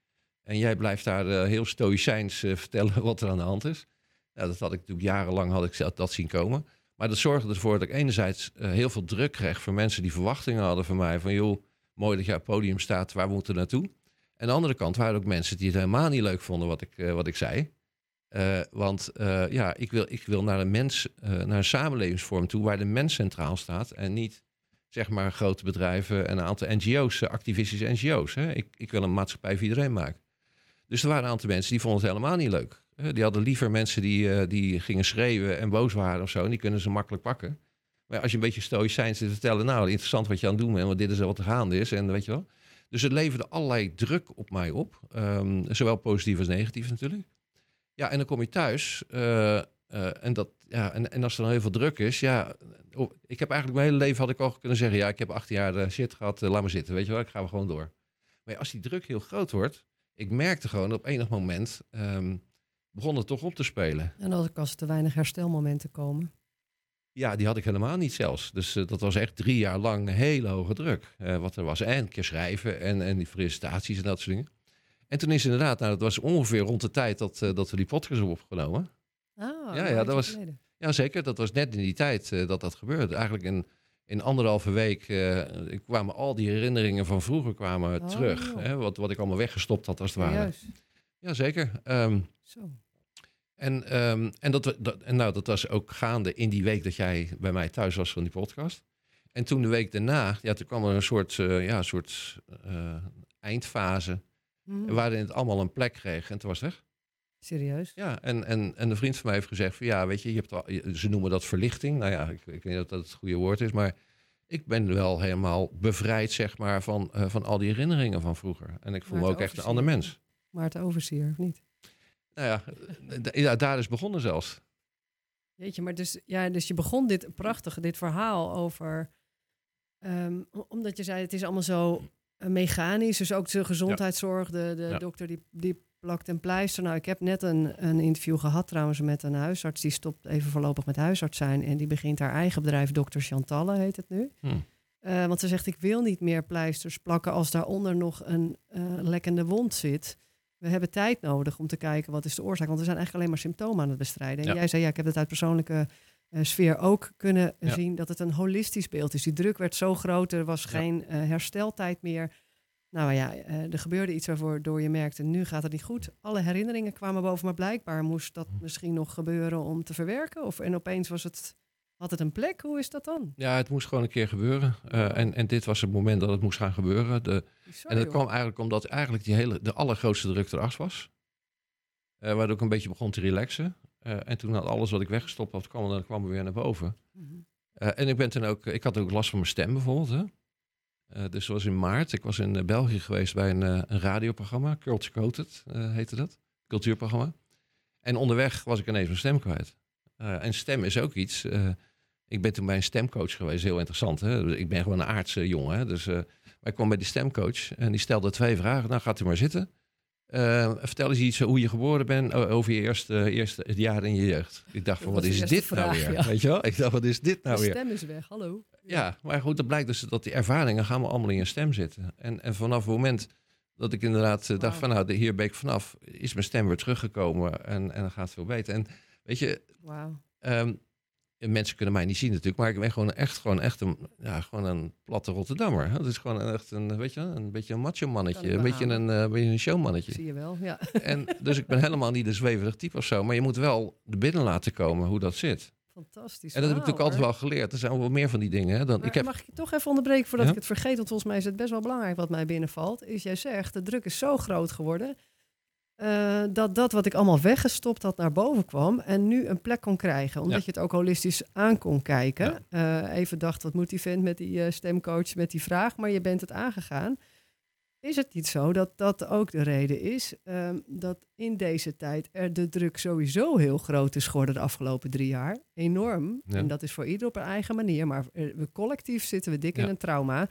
En jij blijft daar uh, heel stoïcijns uh, vertellen wat er aan de hand is. Nou, dat had ik natuurlijk jarenlang had ik dat, dat zien komen. Maar dat zorgde ervoor dat ik enerzijds uh, heel veel druk kreeg van mensen die verwachtingen hadden van mij. Van joh, mooi dat jij op het podium staat, waar moeten we naartoe? En aan de andere kant waren er ook mensen die het helemaal niet leuk vonden wat ik, uh, wat ik zei. Uh, want uh, ja, ik wil, ik wil naar een mens, uh, naar een samenlevingsvorm toe waar de mens centraal staat en niet zeg maar grote bedrijven en een aantal N G O's, activistische N G O's. Hè? Ik, ik wil een maatschappij voor iedereen maken. Dus er waren een aantal mensen die vonden het helemaal niet leuk. Die hadden liever mensen die, uh, die gingen schreeuwen en boos waren of zo. En die kunnen ze makkelijk pakken. Maar als je een beetje stoïcijns zit te vertellen, nou, interessant wat je aan het doen bent, want dit is wat er gaande is. En weet je wel. Dus het leverde allerlei druk op mij op. Um, zowel positief als negatief natuurlijk. Ja, en dan kom je thuis. Uh, uh, en, dat, ja, en, en als er dan heel veel druk is, ja. Oh, ik heb eigenlijk mijn hele leven had ik al kunnen zeggen, ja, ik heb achttien jaar uh, shit gehad, uh, laat maar zitten. Weet je wel, ik ga gewoon door. Maar ja, als die druk heel groot wordt, ik merkte gewoon dat op enig moment um, begon het toch op te spelen. En dat als er te weinig herstelmomenten komen. Ja, die had ik helemaal niet zelfs. Dus uh, dat was echt drie jaar lang hele hoge druk. Uh, wat er was. En een keer schrijven en, en die presentaties en dat soort dingen. En toen is inderdaad, nou, dat was ongeveer rond de tijd dat, uh, dat we die podcast hebben opgenomen. Ah, ja, ja, dat was, ja, zeker. Dat was net in die tijd uh, dat dat gebeurde. Eigenlijk in, in anderhalve week uh, kwamen al die herinneringen van vroeger kwamen oh, terug. Hè, wat, wat ik allemaal weggestopt had als het ware. Juist. Ja, zeker. Um, Zo. En, um, en, dat, dat, en nou, dat was ook gaande in die week dat jij bij mij thuis was van die podcast. En toen de week daarna, ja, toen kwam er een soort, uh, ja, soort uh, eindfase. Mm. Waarin het allemaal een plek kreeg en toen was het weg. Serieus? Ja, en, en, en een vriend van mij heeft gezegd van ja, weet je, je hebt al, ze noemen dat verlichting. Nou ja, ik, ik weet niet of dat het goede woord is, maar ik ben wel helemaal bevrijd, zeg maar, van, uh, van al die herinneringen van vroeger. En ik voel me ook echt een ander mens. Maar het overzieher, of niet? Nou ja, d- ja, daar is begonnen zelfs. Jeetje, maar dus, ja, dus je begon dit prachtige, dit verhaal over... Um, omdat je zei, het is allemaal zo mechanisch. Dus ook de gezondheidszorg, de, de ja. dokter die, die plakt en pleister. Nou, ik heb net een, een interview gehad trouwens met een huisarts. Die stopt even voorlopig met huisarts zijn. En die begint haar eigen bedrijf, dokter Chantalle heet het nu. Hmm. Uh, want ze zegt, ik wil niet meer pleisters plakken als daaronder nog een uh, lekkende wond zit. We hebben tijd nodig om te kijken wat is de oorzaak. Want we zijn eigenlijk alleen maar symptomen aan het bestrijden. En ja. jij zei, ja, ik heb het uit persoonlijke uh, sfeer ook kunnen ja. zien dat het een holistisch beeld is. Die druk werd zo groot, er was ja. geen uh, hersteltijd meer. Nou ja, uh, er gebeurde iets waardoor je merkte, nu gaat het niet goed. Alle herinneringen kwamen boven, maar blijkbaar moest dat misschien nog gebeuren om te verwerken. Of, en opeens was het... Had het een plek? Hoe is dat dan? Ja, het moest gewoon een keer gebeuren. Uh, en, en dit was het moment dat het moest gaan gebeuren. De, Sorry, en dat joh. kwam eigenlijk omdat eigenlijk die hele, de allergrootste druk erachter was. Uh, waardoor ik een beetje begon te relaxen. Uh, en toen had alles wat ik weggestopt had, kwam, dan kwam weer naar boven. Mm-hmm. Uh, en ik, ben toen ook, ik had ook last van mijn stem bijvoorbeeld. Hè? Uh, dus dat was in maart. Ik was in uh, België geweest bij een, uh, een radioprogramma. Culture Coated uh, heette dat. Cultuurprogramma. En onderweg was ik ineens mijn stem kwijt. Uh, en stem is ook iets... Uh, Ik ben toen bij een stemcoach geweest, heel interessant. Hè? Ik ben gewoon een aardse jongen. Hè? Dus, uh, maar ik kwam bij die stemcoach en die stelde twee vragen. Nou, gaat u maar zitten. Uh, vertel eens iets hoe je geboren bent over je eerste, eerste het jaar in je jeugd. Ik dacht, van, wat is dit vraag, nou weer? Ja. Weet je wel? Ik dacht, wat is dit nou weer? De stem weer? Is weg, hallo. Ja, maar goed, dat blijkt dus dat die ervaringen gaan we allemaal in je stem zitten. En, en vanaf het moment dat ik inderdaad wow. dacht, van, nou, hier ben ik vanaf, is mijn stem weer teruggekomen en, en dan gaat het veel beter. En weet je... Wauw. Um, Mensen kunnen mij niet zien natuurlijk, maar ik ben gewoon echt, gewoon echt een, ja, gewoon een platte Rotterdammer. Het is gewoon echt een, weet je, een beetje een macho mannetje, een beetje een, een beetje een showmannetje. Zie je wel, ja. En dus ik ben helemaal niet een zweverig type of zo, maar je moet wel er binnen laten komen hoe dat zit. Fantastisch. En dat wow, heb ik natuurlijk hoor. altijd wel geleerd. Er zijn wel meer van die dingen. Hè, dan, ik heb... Mag ik je toch even onderbreken voordat ja? ik het vergeet? Want volgens mij is het best wel belangrijk wat mij binnenvalt. Is jij zegt, de druk is zo groot geworden... Uh, dat dat wat ik allemaal weggestopt had naar boven kwam en nu een plek kon krijgen. Omdat ja. je het ook holistisch aan kon kijken. Ja. Uh, even dacht, wat moet die vent met die uh, stemcoach, met die vraag? Maar je bent het aangegaan. Is het niet zo dat dat ook de reden is um, dat in deze tijd er de druk sowieso heel groot is geworden de afgelopen drie jaar? Enorm. Ja. En dat is voor ieder op een eigen manier. Maar we collectief zitten we dik ja. in een trauma.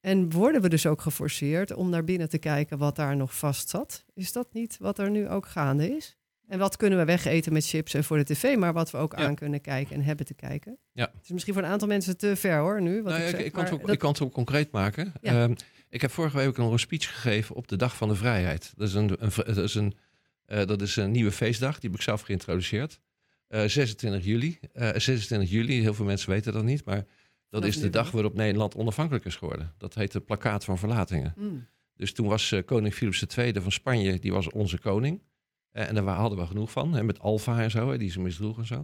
En worden we dus ook geforceerd om naar binnen te kijken wat daar nog vast zat? Is dat niet wat er nu ook gaande is? En wat kunnen we wegeten met chips en voor de tv, maar wat we ook ja. aan kunnen kijken en hebben te kijken. Ja. Het is misschien voor een aantal mensen te ver hoor nu. Wat nou, ik, zeg, ik, ik, kan het ook, dat... ik kan het ook concreet maken. Ja. Um, ik heb vorige week nog een speech gegeven op de Dag van de Vrijheid. Dat is een, een, dat is een, uh, dat is een nieuwe feestdag, die heb ik zelf geïntroduceerd. Uh, zesentwintig juli. Uh, zesentwintig juli, heel veel mensen weten dat niet, maar dat is de dag waarop Nederland onafhankelijk is geworden. Dat heet de Plakkaat van Verlatingen. Mm. Dus toen was uh, koning Philips de Tweede van Spanje, die was onze koning. En daar hadden we genoeg van, hè, met Alfa en zo, hè, die ze misdroeg en zo.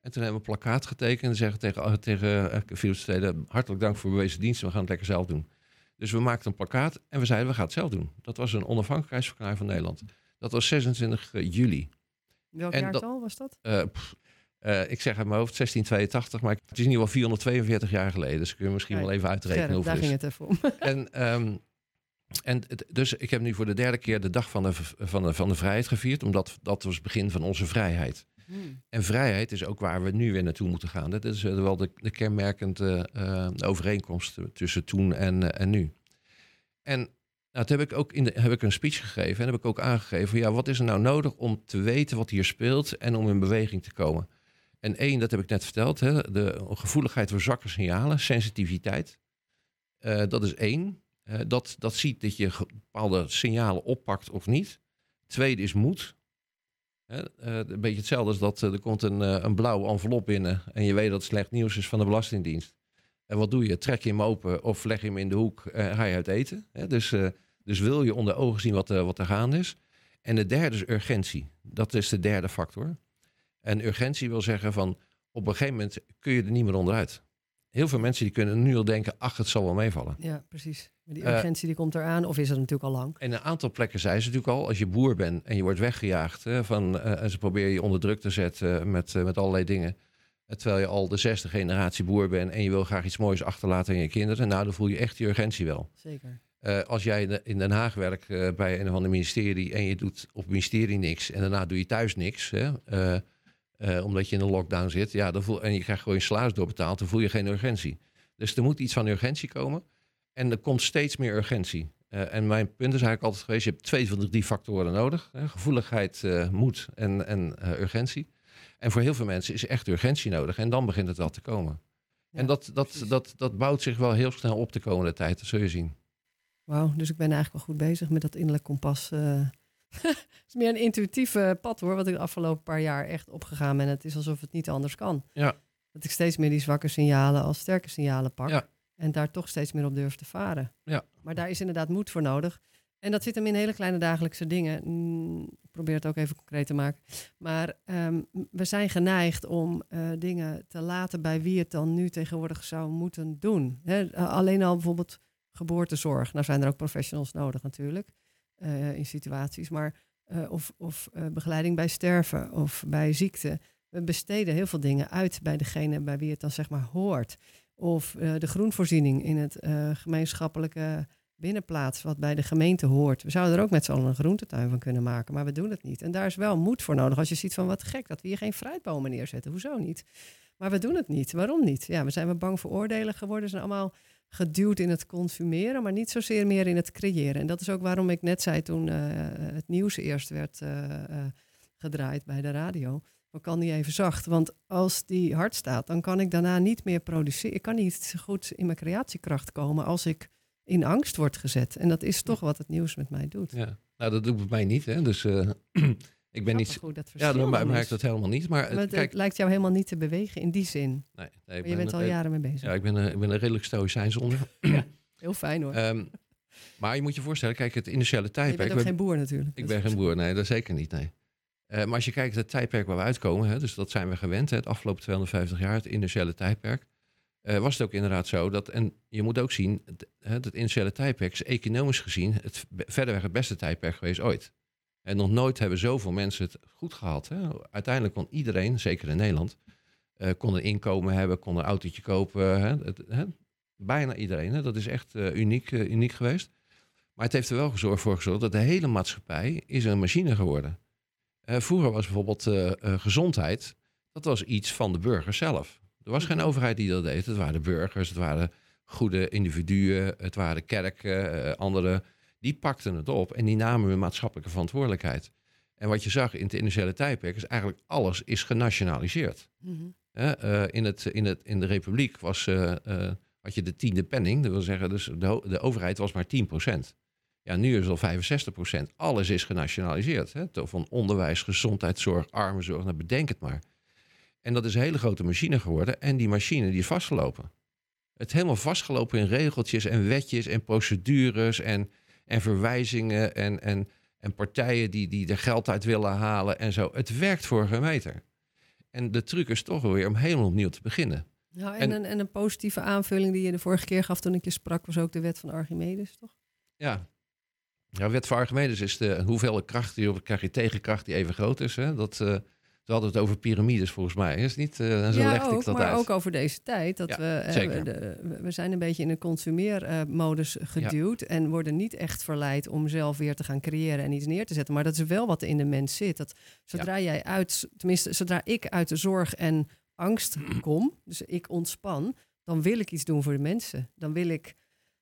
En toen hebben we een plakkaat getekend en zeggen tegen, tegen Philips de Tweede... hartelijk dank voor bewezen dienst, we gaan het lekker zelf doen. Dus we maakten een plakkaat en we zeiden, we gaan het zelf doen. Dat was een onafhankelijkheidsverklaring van Nederland. Dat was zesentwintig juli. Welk en jaartal dat, was dat? Uh, pff, uh, ik zeg uit mijn hoofd zestien tweeëntachtig, maar het is in ieder geval vierhonderdtweeënveertig jaar geleden. Dus kun je misschien Kijk, wel even uitrekenen hoeveel daar is. Ging het even om. En... Um, En dus ik heb nu voor de derde keer de Dag van de, van de, van de Vrijheid gevierd. Omdat dat was het begin van onze vrijheid. Hmm. En vrijheid is ook waar we nu weer naartoe moeten gaan. Dat is wel de, de kenmerkende uh, overeenkomst tussen toen en, uh, en nu. En nou, dat heb ik ook in de, heb ik een speech gegeven. En heb ik ook aangegeven, ja, wat is er nou nodig om te weten wat hier speelt en om in beweging te komen. En één, dat heb ik net verteld. Hè, de gevoeligheid voor zwakke signalen, sensitiviteit. Uh, dat is één. Uh, dat, dat ziet dat je bepaalde signalen oppakt of niet. Tweede is moed. Uh, een beetje hetzelfde als dat uh, er komt een, uh, een blauwe envelop binnen en je weet dat het slecht nieuws is van de Belastingdienst. En wat doe je? Trek je hem open of leg je hem in de hoek en uh, ga je uit eten. Uh, dus, uh, dus wil je onder ogen zien wat, uh, wat er gaande is. En de derde is urgentie. Dat is de derde factor. En urgentie wil zeggen van op een gegeven moment kun je er niet meer onderuit. Heel veel mensen die kunnen nu al denken, ach, het zal wel meevallen. Ja, precies. Maar die urgentie uh, die komt eraan, of is dat natuurlijk al lang? En een aantal plekken zijn ze natuurlijk al. Als je boer bent en je wordt weggejaagd... Hè, van, uh, en ze proberen je onder druk te zetten met, uh, met allerlei dingen... terwijl je al de zesde generatie boer bent... en je wil graag iets moois achterlaten aan je kinderen... nou, dan voel je echt die urgentie wel. Zeker. Uh, als jij in Den Haag werkt uh, bij een of ander ministerie... en je doet op het ministerie niks... en daarna doe je thuis niks... Hè, uh, Uh, omdat je in een lockdown zit. Ja, dan voel, en je krijgt gewoon je salaris doorbetaald. Dan voel je geen urgentie. Dus er moet iets van urgentie komen. En er komt steeds meer urgentie. Uh, en mijn punt is eigenlijk altijd geweest. Je hebt twee van de drie factoren nodig. Hè? Gevoeligheid, uh, moed en, en uh, urgentie. En voor heel veel mensen is echt urgentie nodig. En dan begint het al te komen. Ja, en dat, dat, dat, dat bouwt zich wel heel snel op de komende tijd. Dat zul je zien. Wauw, dus ik ben eigenlijk wel goed bezig met dat innerlijk kompas... Uh... Het is meer een intuïtieve pad hoor, wat ik de afgelopen paar jaar echt opgegaan ben. Het is alsof het niet anders kan. Ja. Dat ik steeds meer die zwakke signalen als sterke signalen pak. Ja. En daar toch steeds meer op durf te varen. Ja. Maar daar is inderdaad moed voor nodig. En dat zit hem in hele kleine dagelijkse dingen. Ik probeer het ook even concreet te maken. Maar um, we zijn geneigd om uh, dingen te laten bij wie het dan nu tegenwoordig zou moeten doen. He, alleen al bijvoorbeeld geboortezorg. Nou zijn er ook professionals nodig natuurlijk. Uh, in situaties, maar uh, of, of uh, begeleiding bij sterven of bij ziekte. We besteden heel veel dingen uit bij degene bij wie het dan zeg maar hoort. Of uh, de groenvoorziening in het uh, gemeenschappelijke binnenplaats, wat bij de gemeente hoort. We zouden er ook met z'n allen een groentetuin van kunnen maken, maar we doen het niet. En daar is wel moed voor nodig als je ziet van wat gek dat we hier geen fruitbomen neerzetten. Hoezo niet? Maar we doen het niet. Waarom niet? Ja, we zijn we bang voor oordelen geworden. We zijn allemaal geduwd in het consumeren, maar niet zozeer meer in het creëren. En dat is ook waarom ik net zei toen uh, het nieuws eerst werd uh, uh, gedraaid bij de radio. Ik kan die even zacht, want als die hard staat, dan kan ik daarna niet meer produceren. Ik kan niet goed in mijn creatiekracht komen als ik in angst word gezet. En dat is toch wat het nieuws met mij doet. Ja, nou dat doet het bij mij niet, hè? Dus... Uh... Ik ben niet... Goed, dat ja, dan merk ik dat helemaal niet. Maar, maar het, kijk, het lijkt jou helemaal niet te bewegen in die zin. Nee, nee, je bent er al jaren mee bezig. Ja, ik ben, ik ben een redelijk stoïcijns onder. Ja, heel fijn hoor. Um, maar je moet je voorstellen, kijk, het initiële tijdperk... Je bent ook geen boer natuurlijk. Ik ben geen boer, nee, dat zeker niet, nee. Uh, maar als je kijkt naar het tijdperk waar we uitkomen... Hè, dus dat zijn we gewend, hè, het afgelopen tweehonderdvijftig jaar, het initiële tijdperk... Uh, was het ook inderdaad zo dat... En je moet ook zien, het, het initiële tijdperk is economisch gezien... Het, verderweg het beste tijdperk geweest ooit. En nog nooit hebben zoveel mensen het goed gehad. Hè? Uiteindelijk kon iedereen, zeker in Nederland... Uh, kon een inkomen hebben, kon een autootje kopen. Hè? Het, hè? Bijna iedereen. Hè? Dat is echt uh, uniek, uh, uniek geweest. Maar het heeft er wel gezorgd voor gezorgd... dat de hele maatschappij is een machine geworden. Uh, vroeger was bijvoorbeeld uh, uh, gezondheid... dat was iets van de burgers zelf. Er was geen overheid die dat deed. Het waren de burgers, het waren goede individuen... het waren kerken, uh, andere... Die pakten het op en die namen hun maatschappelijke verantwoordelijkheid. En wat je zag in het industriële tijdperk is eigenlijk alles is genationaliseerd. Mm-hmm. Ja, uh, in, het, in, het, in de Republiek was, uh, uh, had je de tiende penning. Dat wil zeggen, dus de, de overheid was maar tien procent. Ja, nu is het al vijfenzestig procent. Alles is genationaliseerd. Hè? Van onderwijs, gezondheidszorg, armenzorg, nou bedenk het maar. En dat is een hele grote machine geworden. En die machine die is vastgelopen. Het helemaal vastgelopen in regeltjes en wetjes en procedures en, en verwijzingen en, en, en partijen die, die er geld uit willen halen en zo. Het werkt voor geen meter. En de truc is toch weer om helemaal opnieuw te beginnen. Nou, en, en, een, en een positieve aanvulling die je de vorige keer gaf toen ik je sprak was ook de wet van Archimedes, toch? Ja. Ja, wet van Archimedes is de hoeveel kracht die krijg je tegenkracht die even groot is. Hè? Dat, uh, we hadden het over piramides volgens mij. Is niet? Uh, zo ja, legde ook, ik dat maar uit. Ook over deze tijd. Dat ja, we, zeker. De, we zijn een beetje in een consumeermodus geduwd. Ja. En worden niet echt verleid om zelf weer te gaan creëren en iets neer te zetten. Maar dat is wel wat in de mens zit. Dat zodra ja. jij uit, tenminste, zodra ik uit de zorg en angst kom, dus ik ontspan, dan wil ik iets doen voor de mensen. Dan wil ik,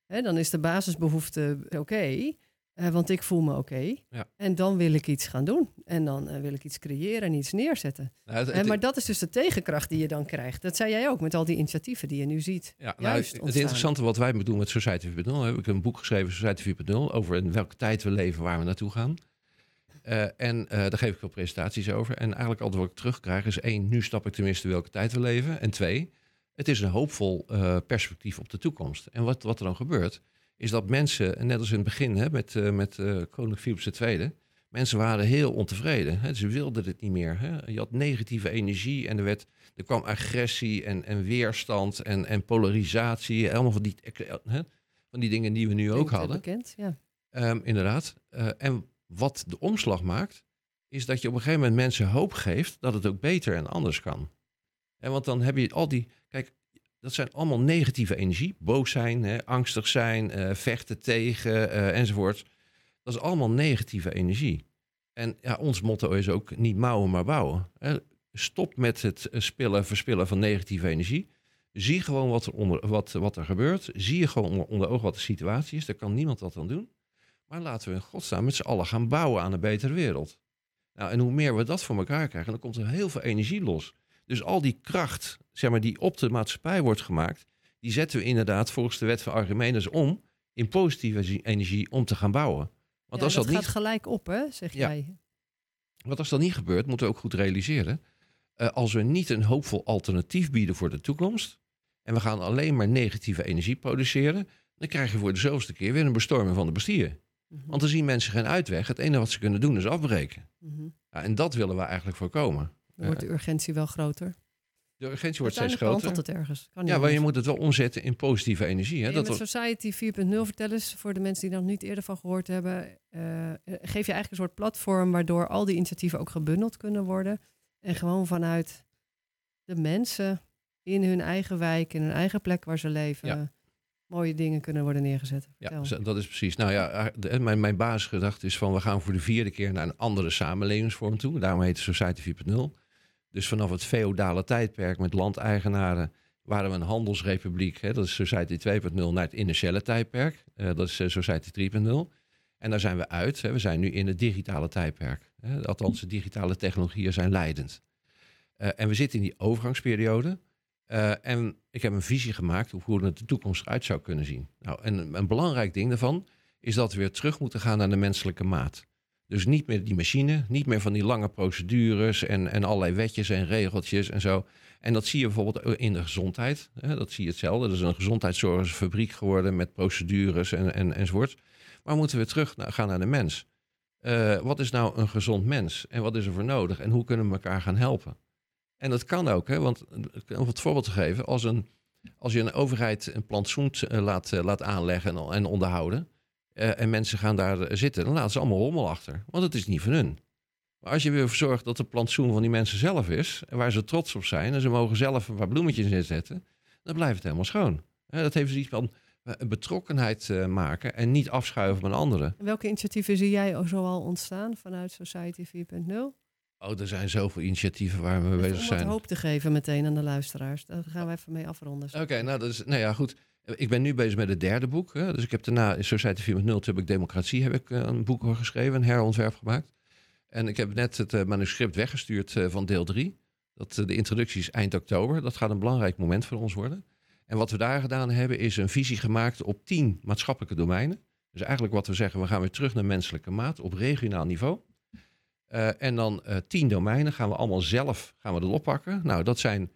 hè, dan is de basisbehoefte oké. Okay. Uh, want ik voel me oké. Okay. Ja. En dan wil ik iets gaan doen. En dan uh, wil ik iets creëren en iets neerzetten. Nou, het, het, en, maar dat is dus de tegenkracht die je dan krijgt. Dat zei jij ook met al die initiatieven die je nu ziet. Ja, juist nou, het, het interessante wat wij doen met Society vier punt nul... heb ik een boek geschreven, Society vier punt nul... over in welke tijd we leven, waar we naartoe gaan. Uh, en uh, daar geef ik wel presentaties over. En eigenlijk altijd wat ik terugkrijg is één... nu snap ik tenminste welke tijd we leven. En twee, het is een hoopvol uh, perspectief op de toekomst. En wat, wat er dan gebeurt... is dat mensen, net als in het begin hè, met, uh, met uh, koning Philips de Tweede... mensen waren heel ontevreden. Hè, ze wilden het niet meer. Hè. Je had negatieve energie en er, werd, er kwam agressie en, en weerstand en, en polarisatie. Helemaal van die, hè, van die dingen die we nu ook hadden. Bekend, ja. Um, inderdaad. Uh, en wat de omslag maakt, is dat je op een gegeven moment mensen hoop geeft... dat het ook beter en anders kan. En want dan heb je al die... kijk. Dat zijn allemaal negatieve energie. Boos zijn, hè, angstig zijn, uh, vechten tegen uh, enzovoort. Dat is allemaal negatieve energie. En ja, ons motto is ook niet mouwen, maar bouwen. Hè. Stop met het spillen, verspillen van negatieve energie. Zie gewoon wat er, onder, wat, wat er gebeurt. Zie je gewoon onder, onder oog wat de situatie is. Daar kan niemand wat aan doen. Maar laten we in godsnaam met z'n allen gaan bouwen aan een betere wereld. Nou, en hoe meer we dat voor elkaar krijgen, dan komt er heel veel energie los. Dus al die kracht, zeg maar, die op de maatschappij wordt gemaakt... die zetten we inderdaad volgens de wet van Archimedes om... in positieve energie om te gaan bouwen. Want ja, als dat, dat niet... gaat gelijk op, hè, zeg ja. jij. Want als dat niet gebeurt, moeten we ook goed realiseren... Uh, als we niet een hoopvol alternatief bieden voor de toekomst... en we gaan alleen maar negatieve energie produceren... dan krijg je voor de zoveelste keer weer een bestorming van de Bastille. Mm-hmm. Want dan zien mensen geen uitweg. Het enige wat ze kunnen doen is afbreken. Mm-hmm. Ja, en dat willen we eigenlijk voorkomen. Dan wordt de urgentie wel groter. De urgentie wordt steeds groter. Het ergens. Kan ja, maar je moet het wel omzetten in positieve energie. Hè? Dat met Society vier punt nul, vertel eens voor de mensen die er nog niet eerder van gehoord hebben. Uh, geef je eigenlijk een soort platform waardoor al die initiatieven ook gebundeld kunnen worden. En gewoon vanuit de mensen in hun eigen wijk, in hun eigen plek waar ze leven... Ja. mooie dingen kunnen worden neergezet. Vertel. Ja, dat is precies. Nou ja, de, mijn, mijn basisgedachte is van... we gaan voor de vierde keer naar een andere samenlevingsvorm toe. Daarom heet het Society vier punt nul... Dus vanaf het feodale tijdperk met landeigenaren waren we een handelsrepubliek. Hè, dat is Society twee punt nul naar het industriële tijdperk. Uh, dat is uh, Society drie punt nul. En daar zijn we uit. Hè, we zijn nu in het digitale tijdperk. Hè, althans, de digitale technologieën zijn leidend. Uh, en we zitten in die overgangsperiode. Uh, en ik heb een visie gemaakt op hoe het de toekomst uit zou kunnen zien. Nou, en een belangrijk ding daarvan is dat we weer terug moeten gaan naar de menselijke maat. Dus niet meer die machine, niet meer van die lange procedures en, en allerlei wetjes en regeltjes en zo. En dat zie je bijvoorbeeld in de gezondheid. Hè? Dat zie je hetzelfde. Dat is een gezondheidszorgfabriek geworden met procedures en, en, enzovoort. Maar moeten we terug naar, gaan naar de mens? Uh, wat is nou een gezond mens? En wat is er voor nodig? En hoe kunnen we elkaar gaan helpen? En dat kan ook, hè? Want om het voorbeeld te geven, als, een, als je een overheid een plantsoen laat, laat aanleggen en, en onderhouden. Uh, en mensen gaan daar zitten, dan laten ze allemaal rommel achter. Want het is niet van hun. Maar als je weer verzorgt dat de plantsoen van die mensen zelf is... en waar ze trots op zijn en ze mogen zelf een paar bloemetjes inzetten... dan blijft het helemaal schoon. Uh, dat heeft dus iets van uh, betrokkenheid uh, maken en niet afschuiven van anderen. En welke initiatieven zie jij zoal ontstaan vanuit Society vier punt nul? Oh, er zijn zoveel initiatieven waar we mee bezig zijn. Om wat hoop te geven meteen aan de luisteraars. Daar gaan we even mee afronden. Oké, okay, nou, dat is, nou ja, goed... Ik ben nu bezig met het derde boek. Hè. Dus ik heb daarna in Society vier punt nul, toen heb ik Democratie, heb ik een boek geschreven, een herontwerp gemaakt. En ik heb net het manuscript weggestuurd van deel drie. Dat, de introductie is eind oktober. Dat gaat een belangrijk moment voor ons worden. En wat we daar gedaan hebben is een visie gemaakt op tien maatschappelijke domeinen. Dus eigenlijk wat we zeggen, we gaan weer terug naar menselijke maat op regionaal niveau. Uh, en dan uh, tien domeinen gaan we allemaal zelf gaan we dat oppakken. Nou, dat zijn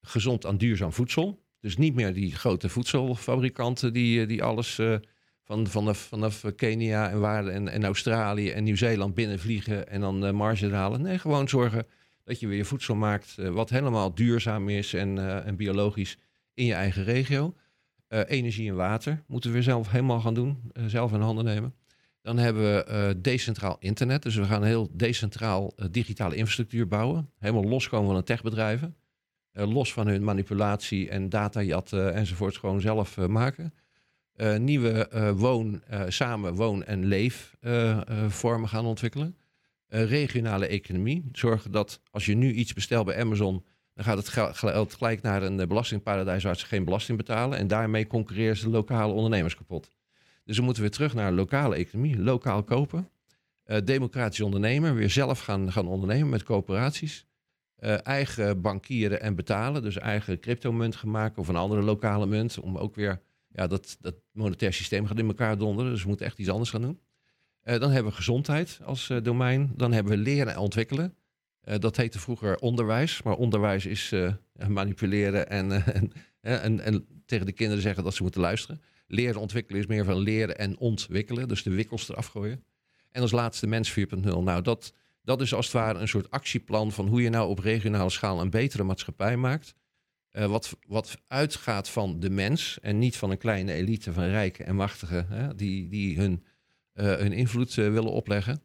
gezond en duurzaam voedsel. Dus niet meer die grote voedselfabrikanten die, die alles uh, van, vanaf, vanaf Kenia en, waar, en, en Australië en Nieuw-Zeeland binnenvliegen en dan uh, marge halen. Nee, gewoon zorgen dat je weer voedsel maakt uh, wat helemaal duurzaam is en, uh, en biologisch in je eigen regio. Uh, energie en water moeten we weer zelf helemaal gaan doen, uh, zelf in handen nemen. Dan hebben we uh, decentraal internet. Dus we gaan een heel decentraal uh, digitale infrastructuur bouwen. Helemaal loskomen van de techbedrijven. Uh, los van hun manipulatie en datajatten enzovoorts gewoon zelf uh, maken. Uh, nieuwe uh, woon, uh, samen woon- en leefvormen uh, uh, gaan ontwikkelen. Uh, regionale economie. Zorgen dat als je nu iets bestelt bij Amazon, dan gaat het geld gelijk naar een belastingparadijs waar ze geen belasting betalen. En daarmee concurreren ze de lokale ondernemers kapot. Dus we moeten weer terug naar lokale economie, lokaal kopen. Uh, democratisch ondernemen, weer zelf gaan, gaan ondernemen met coöperaties. Uh, eigen bankieren en betalen, dus eigen cryptomunt gaan maken of een andere lokale munt. Om ook weer, ja, dat, dat monetair systeem gaat in elkaar donderen. Dus we moeten echt iets anders gaan doen. Uh, dan hebben we gezondheid als uh, domein. Dan hebben we leren en ontwikkelen. Uh, dat heette vroeger onderwijs, maar onderwijs is uh, manipuleren en, uh, en, uh, en, en tegen de kinderen zeggen dat ze moeten luisteren. Leren ontwikkelen is meer van leren en ontwikkelen, dus de wikkels eraf gooien. En als laatste mens vier punt nul. Nou, dat, dat is als het ware een soort actieplan van hoe je nou op regionale schaal een betere maatschappij maakt. Uh, wat, wat uitgaat van de mens en niet van een kleine elite van rijken en machtigen uh, die, die hun, uh, hun invloed uh, willen opleggen.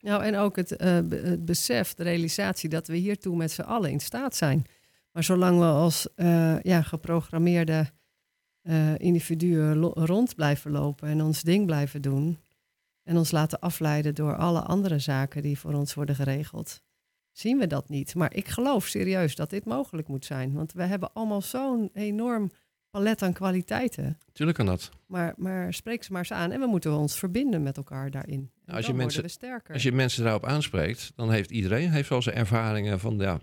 Nou, en ook het, uh, het besef, de realisatie dat we hiertoe met z'n allen in staat zijn. Maar zolang we als uh, ja, geprogrammeerde uh, individuen lo- rond blijven lopen en ons ding blijven doen en ons laten afleiden door alle andere zaken die voor ons worden geregeld, zien we dat niet. Maar ik geloof serieus dat dit mogelijk moet zijn. Want we hebben allemaal zo'n enorm palet aan kwaliteiten. Tuurlijk kan dat. Maar, maar spreek ze maar eens aan. En we moeten ons verbinden met elkaar daarin. Nou, als, je mensen, we sterker. als je mensen daarop aanspreekt, dan heeft iedereen heeft wel zijn ervaringen van, ja,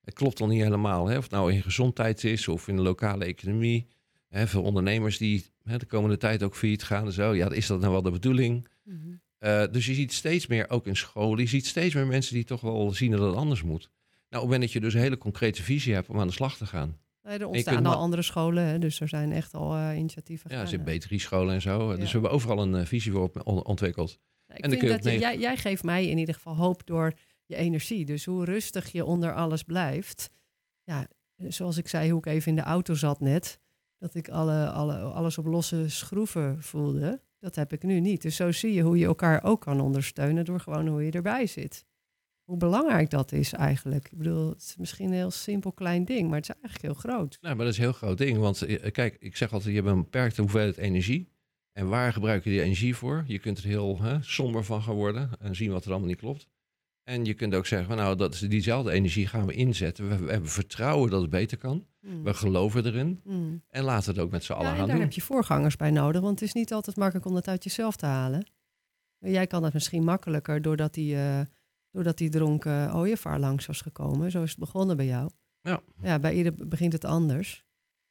het klopt dan niet helemaal. Hè? Of het nou in gezondheid is of in de lokale economie. Hè? Veel ondernemers die hè, de komende tijd ook failliet gaan en zo. Ja, is dat nou wel de bedoeling? Mm-hmm. Uh, dus je ziet steeds meer, ook in scholen, je ziet steeds meer mensen die toch wel zien dat het anders moet. Nou, op het moment dat je dus een hele concrete visie hebt om aan de slag te gaan. Nee, er ontstaan kunt... al andere scholen, hè? Dus er zijn echt al uh, initiatieven. Ja, er zijn B drie scholen en zo. Ja. Dus we hebben overal een uh, visie voor ontwikkeld. Nou, ik en vind dan kun dat je, negen... jij, jij geeft mij in ieder geval hoop door je energie. Dus hoe rustig je onder alles blijft. Ja, zoals ik zei, hoe ik even in de auto zat net. Dat ik alle, alle, alles op losse schroeven voelde. Dat heb ik nu niet. Dus zo zie je hoe je elkaar ook kan ondersteunen door gewoon hoe je erbij zit. Hoe belangrijk dat is eigenlijk. Ik bedoel, het is misschien een heel simpel klein ding, maar het is eigenlijk heel groot. Nou, maar dat is een heel groot ding. Want kijk, ik zeg altijd, je hebt een beperkte hoeveelheid energie. En waar gebruik je die energie voor? Je kunt er heel hè, somber van gaan worden en zien wat er allemaal niet klopt. En je kunt ook zeggen, nou, dat is diezelfde energie gaan we inzetten. We, we hebben vertrouwen dat het beter kan. Mm. We geloven erin. Mm. En laten we het ook met z'n ja, allen gaan daar doen. Daar heb je voorgangers bij nodig, want het is niet altijd makkelijk om dat uit jezelf te halen. Jij kan dat misschien makkelijker doordat die... Uh, Doordat die dronken ooievaar langs was gekomen. Zo is het begonnen bij jou. Ja, ja bij ieder begint het anders.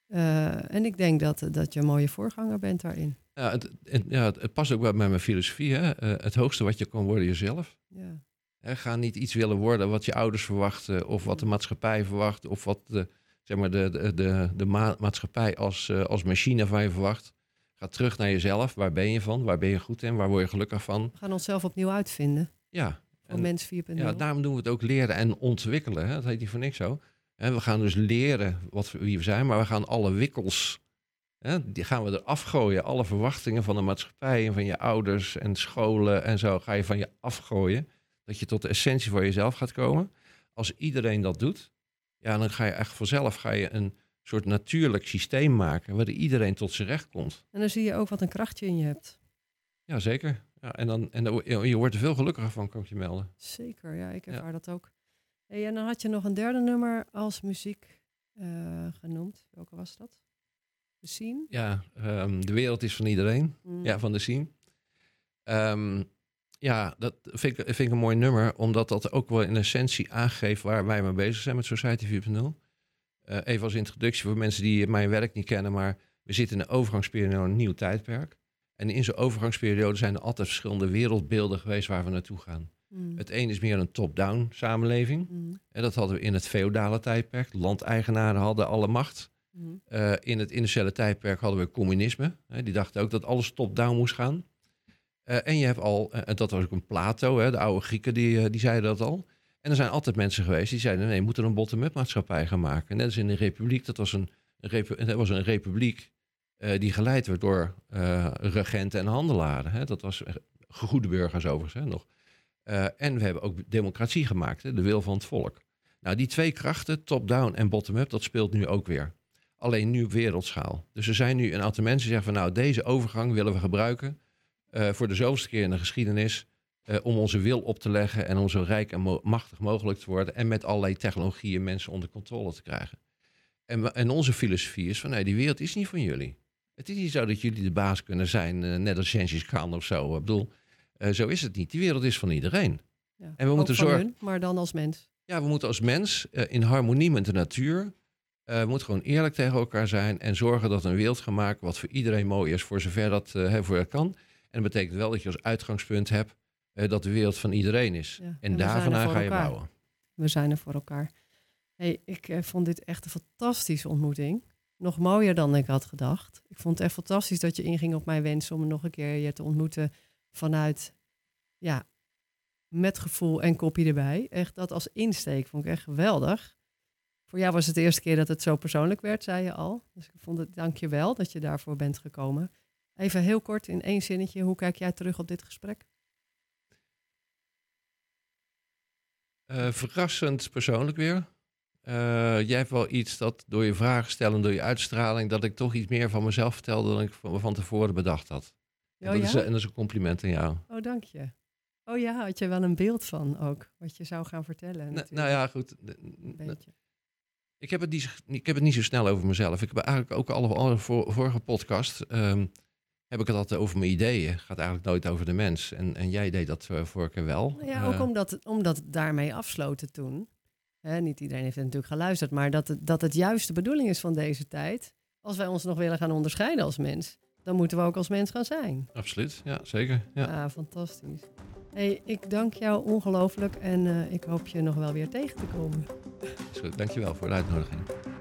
Uh, en ik denk dat, dat je een mooie voorganger bent daarin. Ja, het, het, ja, het past ook bij mijn filosofie. Hè? Uh, het hoogste wat je kan worden, jezelf. Ja. Hè, ga niet iets willen worden wat je ouders verwachten. Of wat de maatschappij verwacht. Of wat de, zeg maar de, de, de, de ma- maatschappij als, uh, als machine van je verwacht. Ga terug naar jezelf. Waar ben je van? Waar ben je goed in? Waar word je gelukkig van? We gaan onszelf opnieuw uitvinden. Ja. En, mens vier punt nul. Ja, daarom doen we het ook leren en ontwikkelen. Hè? Dat heet niet voor niks zo. En we gaan dus leren wat we, wie we zijn, maar we gaan alle wikkels, hè, die gaan we eraf gooien. Alle verwachtingen van de maatschappij en van je ouders en scholen en zo ga je van je afgooien. Dat je tot de essentie voor jezelf gaat komen. Als iedereen dat doet, ja, dan ga je echt vanzelf ga je een soort natuurlijk systeem maken waar iedereen tot zijn recht komt. En dan zie je ook wat een krachtje in je hebt. Ja, zeker. Ja, en, dan, en je wordt er veel gelukkiger van, kan ik je melden. Zeker, ja, ik ervaar ja. dat ook. Hey, en dan had je nog een derde nummer als muziek uh, genoemd. Welke was dat? De Scene? Ja, um, de wereld is van iedereen. Mm. Ja, van de Scene. Um, Ja, dat vind ik, vind ik een mooi nummer. Omdat dat ook wel in essentie aangeeft waar wij mee bezig zijn met Society vier punt nul. Uh, even als introductie voor mensen die mijn werk niet kennen. Maar we zitten in de overgangsperiode een nieuw tijdperk. En in zo'n overgangsperiode zijn er altijd verschillende wereldbeelden geweest waar we naartoe gaan. Mm. Het een is meer een top-down samenleving. Mm. En dat hadden we in het feodale tijdperk. Landeigenaren hadden alle macht. Mm. Uh, in het industriële tijdperk hadden we communisme. Hè, die dachten ook dat alles top-down moest gaan. Uh, en je hebt al, en uh, dat was ook een Plato, hè, de oude Grieken, die, uh, die zeiden dat al. En er zijn altijd mensen geweest die zeiden, nee, we moeten een bottom-up maatschappij gaan maken. Net als in de republiek, dat was een, een, repu- dat was een republiek uh, die geleid werd door uh, regenten en handelaren. Hè. Dat was uh, goede burgers overigens hè, nog. Uh, en we hebben ook democratie gemaakt, hè, de wil van het volk. Nou, die twee krachten, top-down en bottom-up, dat speelt nu ook weer. Alleen nu op wereldschaal. Dus er zijn nu een aantal mensen die zeggen van, nou, deze overgang willen we gebruiken. Uh, voor de zoveelste keer in de geschiedenis uh, om onze wil op te leggen en om zo rijk en mo- machtig mogelijk te worden en met allerlei technologieën mensen onder controle te krijgen. En, en onze filosofie is van, nee, die wereld is niet van jullie. Het is niet zo dat jullie de baas kunnen zijn, uh, net als Gengis Khan of zo. Ik bedoel, uh, zo is het niet. Die wereld is van iedereen. Ja, en we moeten zorgen. Hun, maar dan als mens. Ja, we moeten als mens uh, in harmonie met de natuur. Uh, we moeten gewoon eerlijk tegen elkaar zijn en zorgen dat een wereld gaan maken wat voor iedereen mooi is, voor zover dat uh, voor je kan. En dat betekent wel dat je als uitgangspunt hebt uh, dat de wereld van iedereen is. Ja, en en daarvan ga je bouwen. We zijn er voor elkaar. Hey, ik uh, vond dit echt een fantastische ontmoeting. Nog mooier dan ik had gedacht. Ik vond het echt fantastisch dat je inging op mijn wens om nog een keer je te ontmoeten vanuit, ja, met gevoel en kopie erbij. Echt dat als insteek vond ik echt geweldig. Voor jou was het de eerste keer dat het zo persoonlijk werd, zei je al. Dus ik vond het, dank je wel dat je daarvoor bent gekomen. Even heel kort in één zinnetje, hoe kijk jij terug op dit gesprek? Uh, verrassend persoonlijk weer. Uh, jij hebt wel iets dat door je vragen stellen, door je uitstraling, dat ik toch iets meer van mezelf vertelde dan ik van, van tevoren bedacht had. Oh, en, dat ja? is, en dat is een compliment aan jou. Oh, dank je. Oh ja, had je wel een beeld van ook, wat je zou gaan vertellen. Na, nou ja, goed. Een beetje. Ik heb, het niet, ik heb het niet zo snel over mezelf. Ik heb eigenlijk ook alle, alle vor, vorige podcast... Um, heb ik het altijd over mijn ideeën. Het gaat eigenlijk nooit over de mens. En, en jij deed dat uh, vorige keer wel. Ja, ook uh, omdat, omdat het daarmee afsloten toen. Hè, niet iedereen heeft het natuurlijk geluisterd. Maar dat het, dat het juist de bedoeling is van deze tijd. Als wij ons nog willen gaan onderscheiden als mens, dan moeten we ook als mens gaan zijn. Absoluut, ja, zeker. Ja, ah, fantastisch. Hey, ik dank jou ongelooflijk en uh, ik hoop je nog wel weer tegen te komen. Is goed, dankjewel voor de uitnodiging.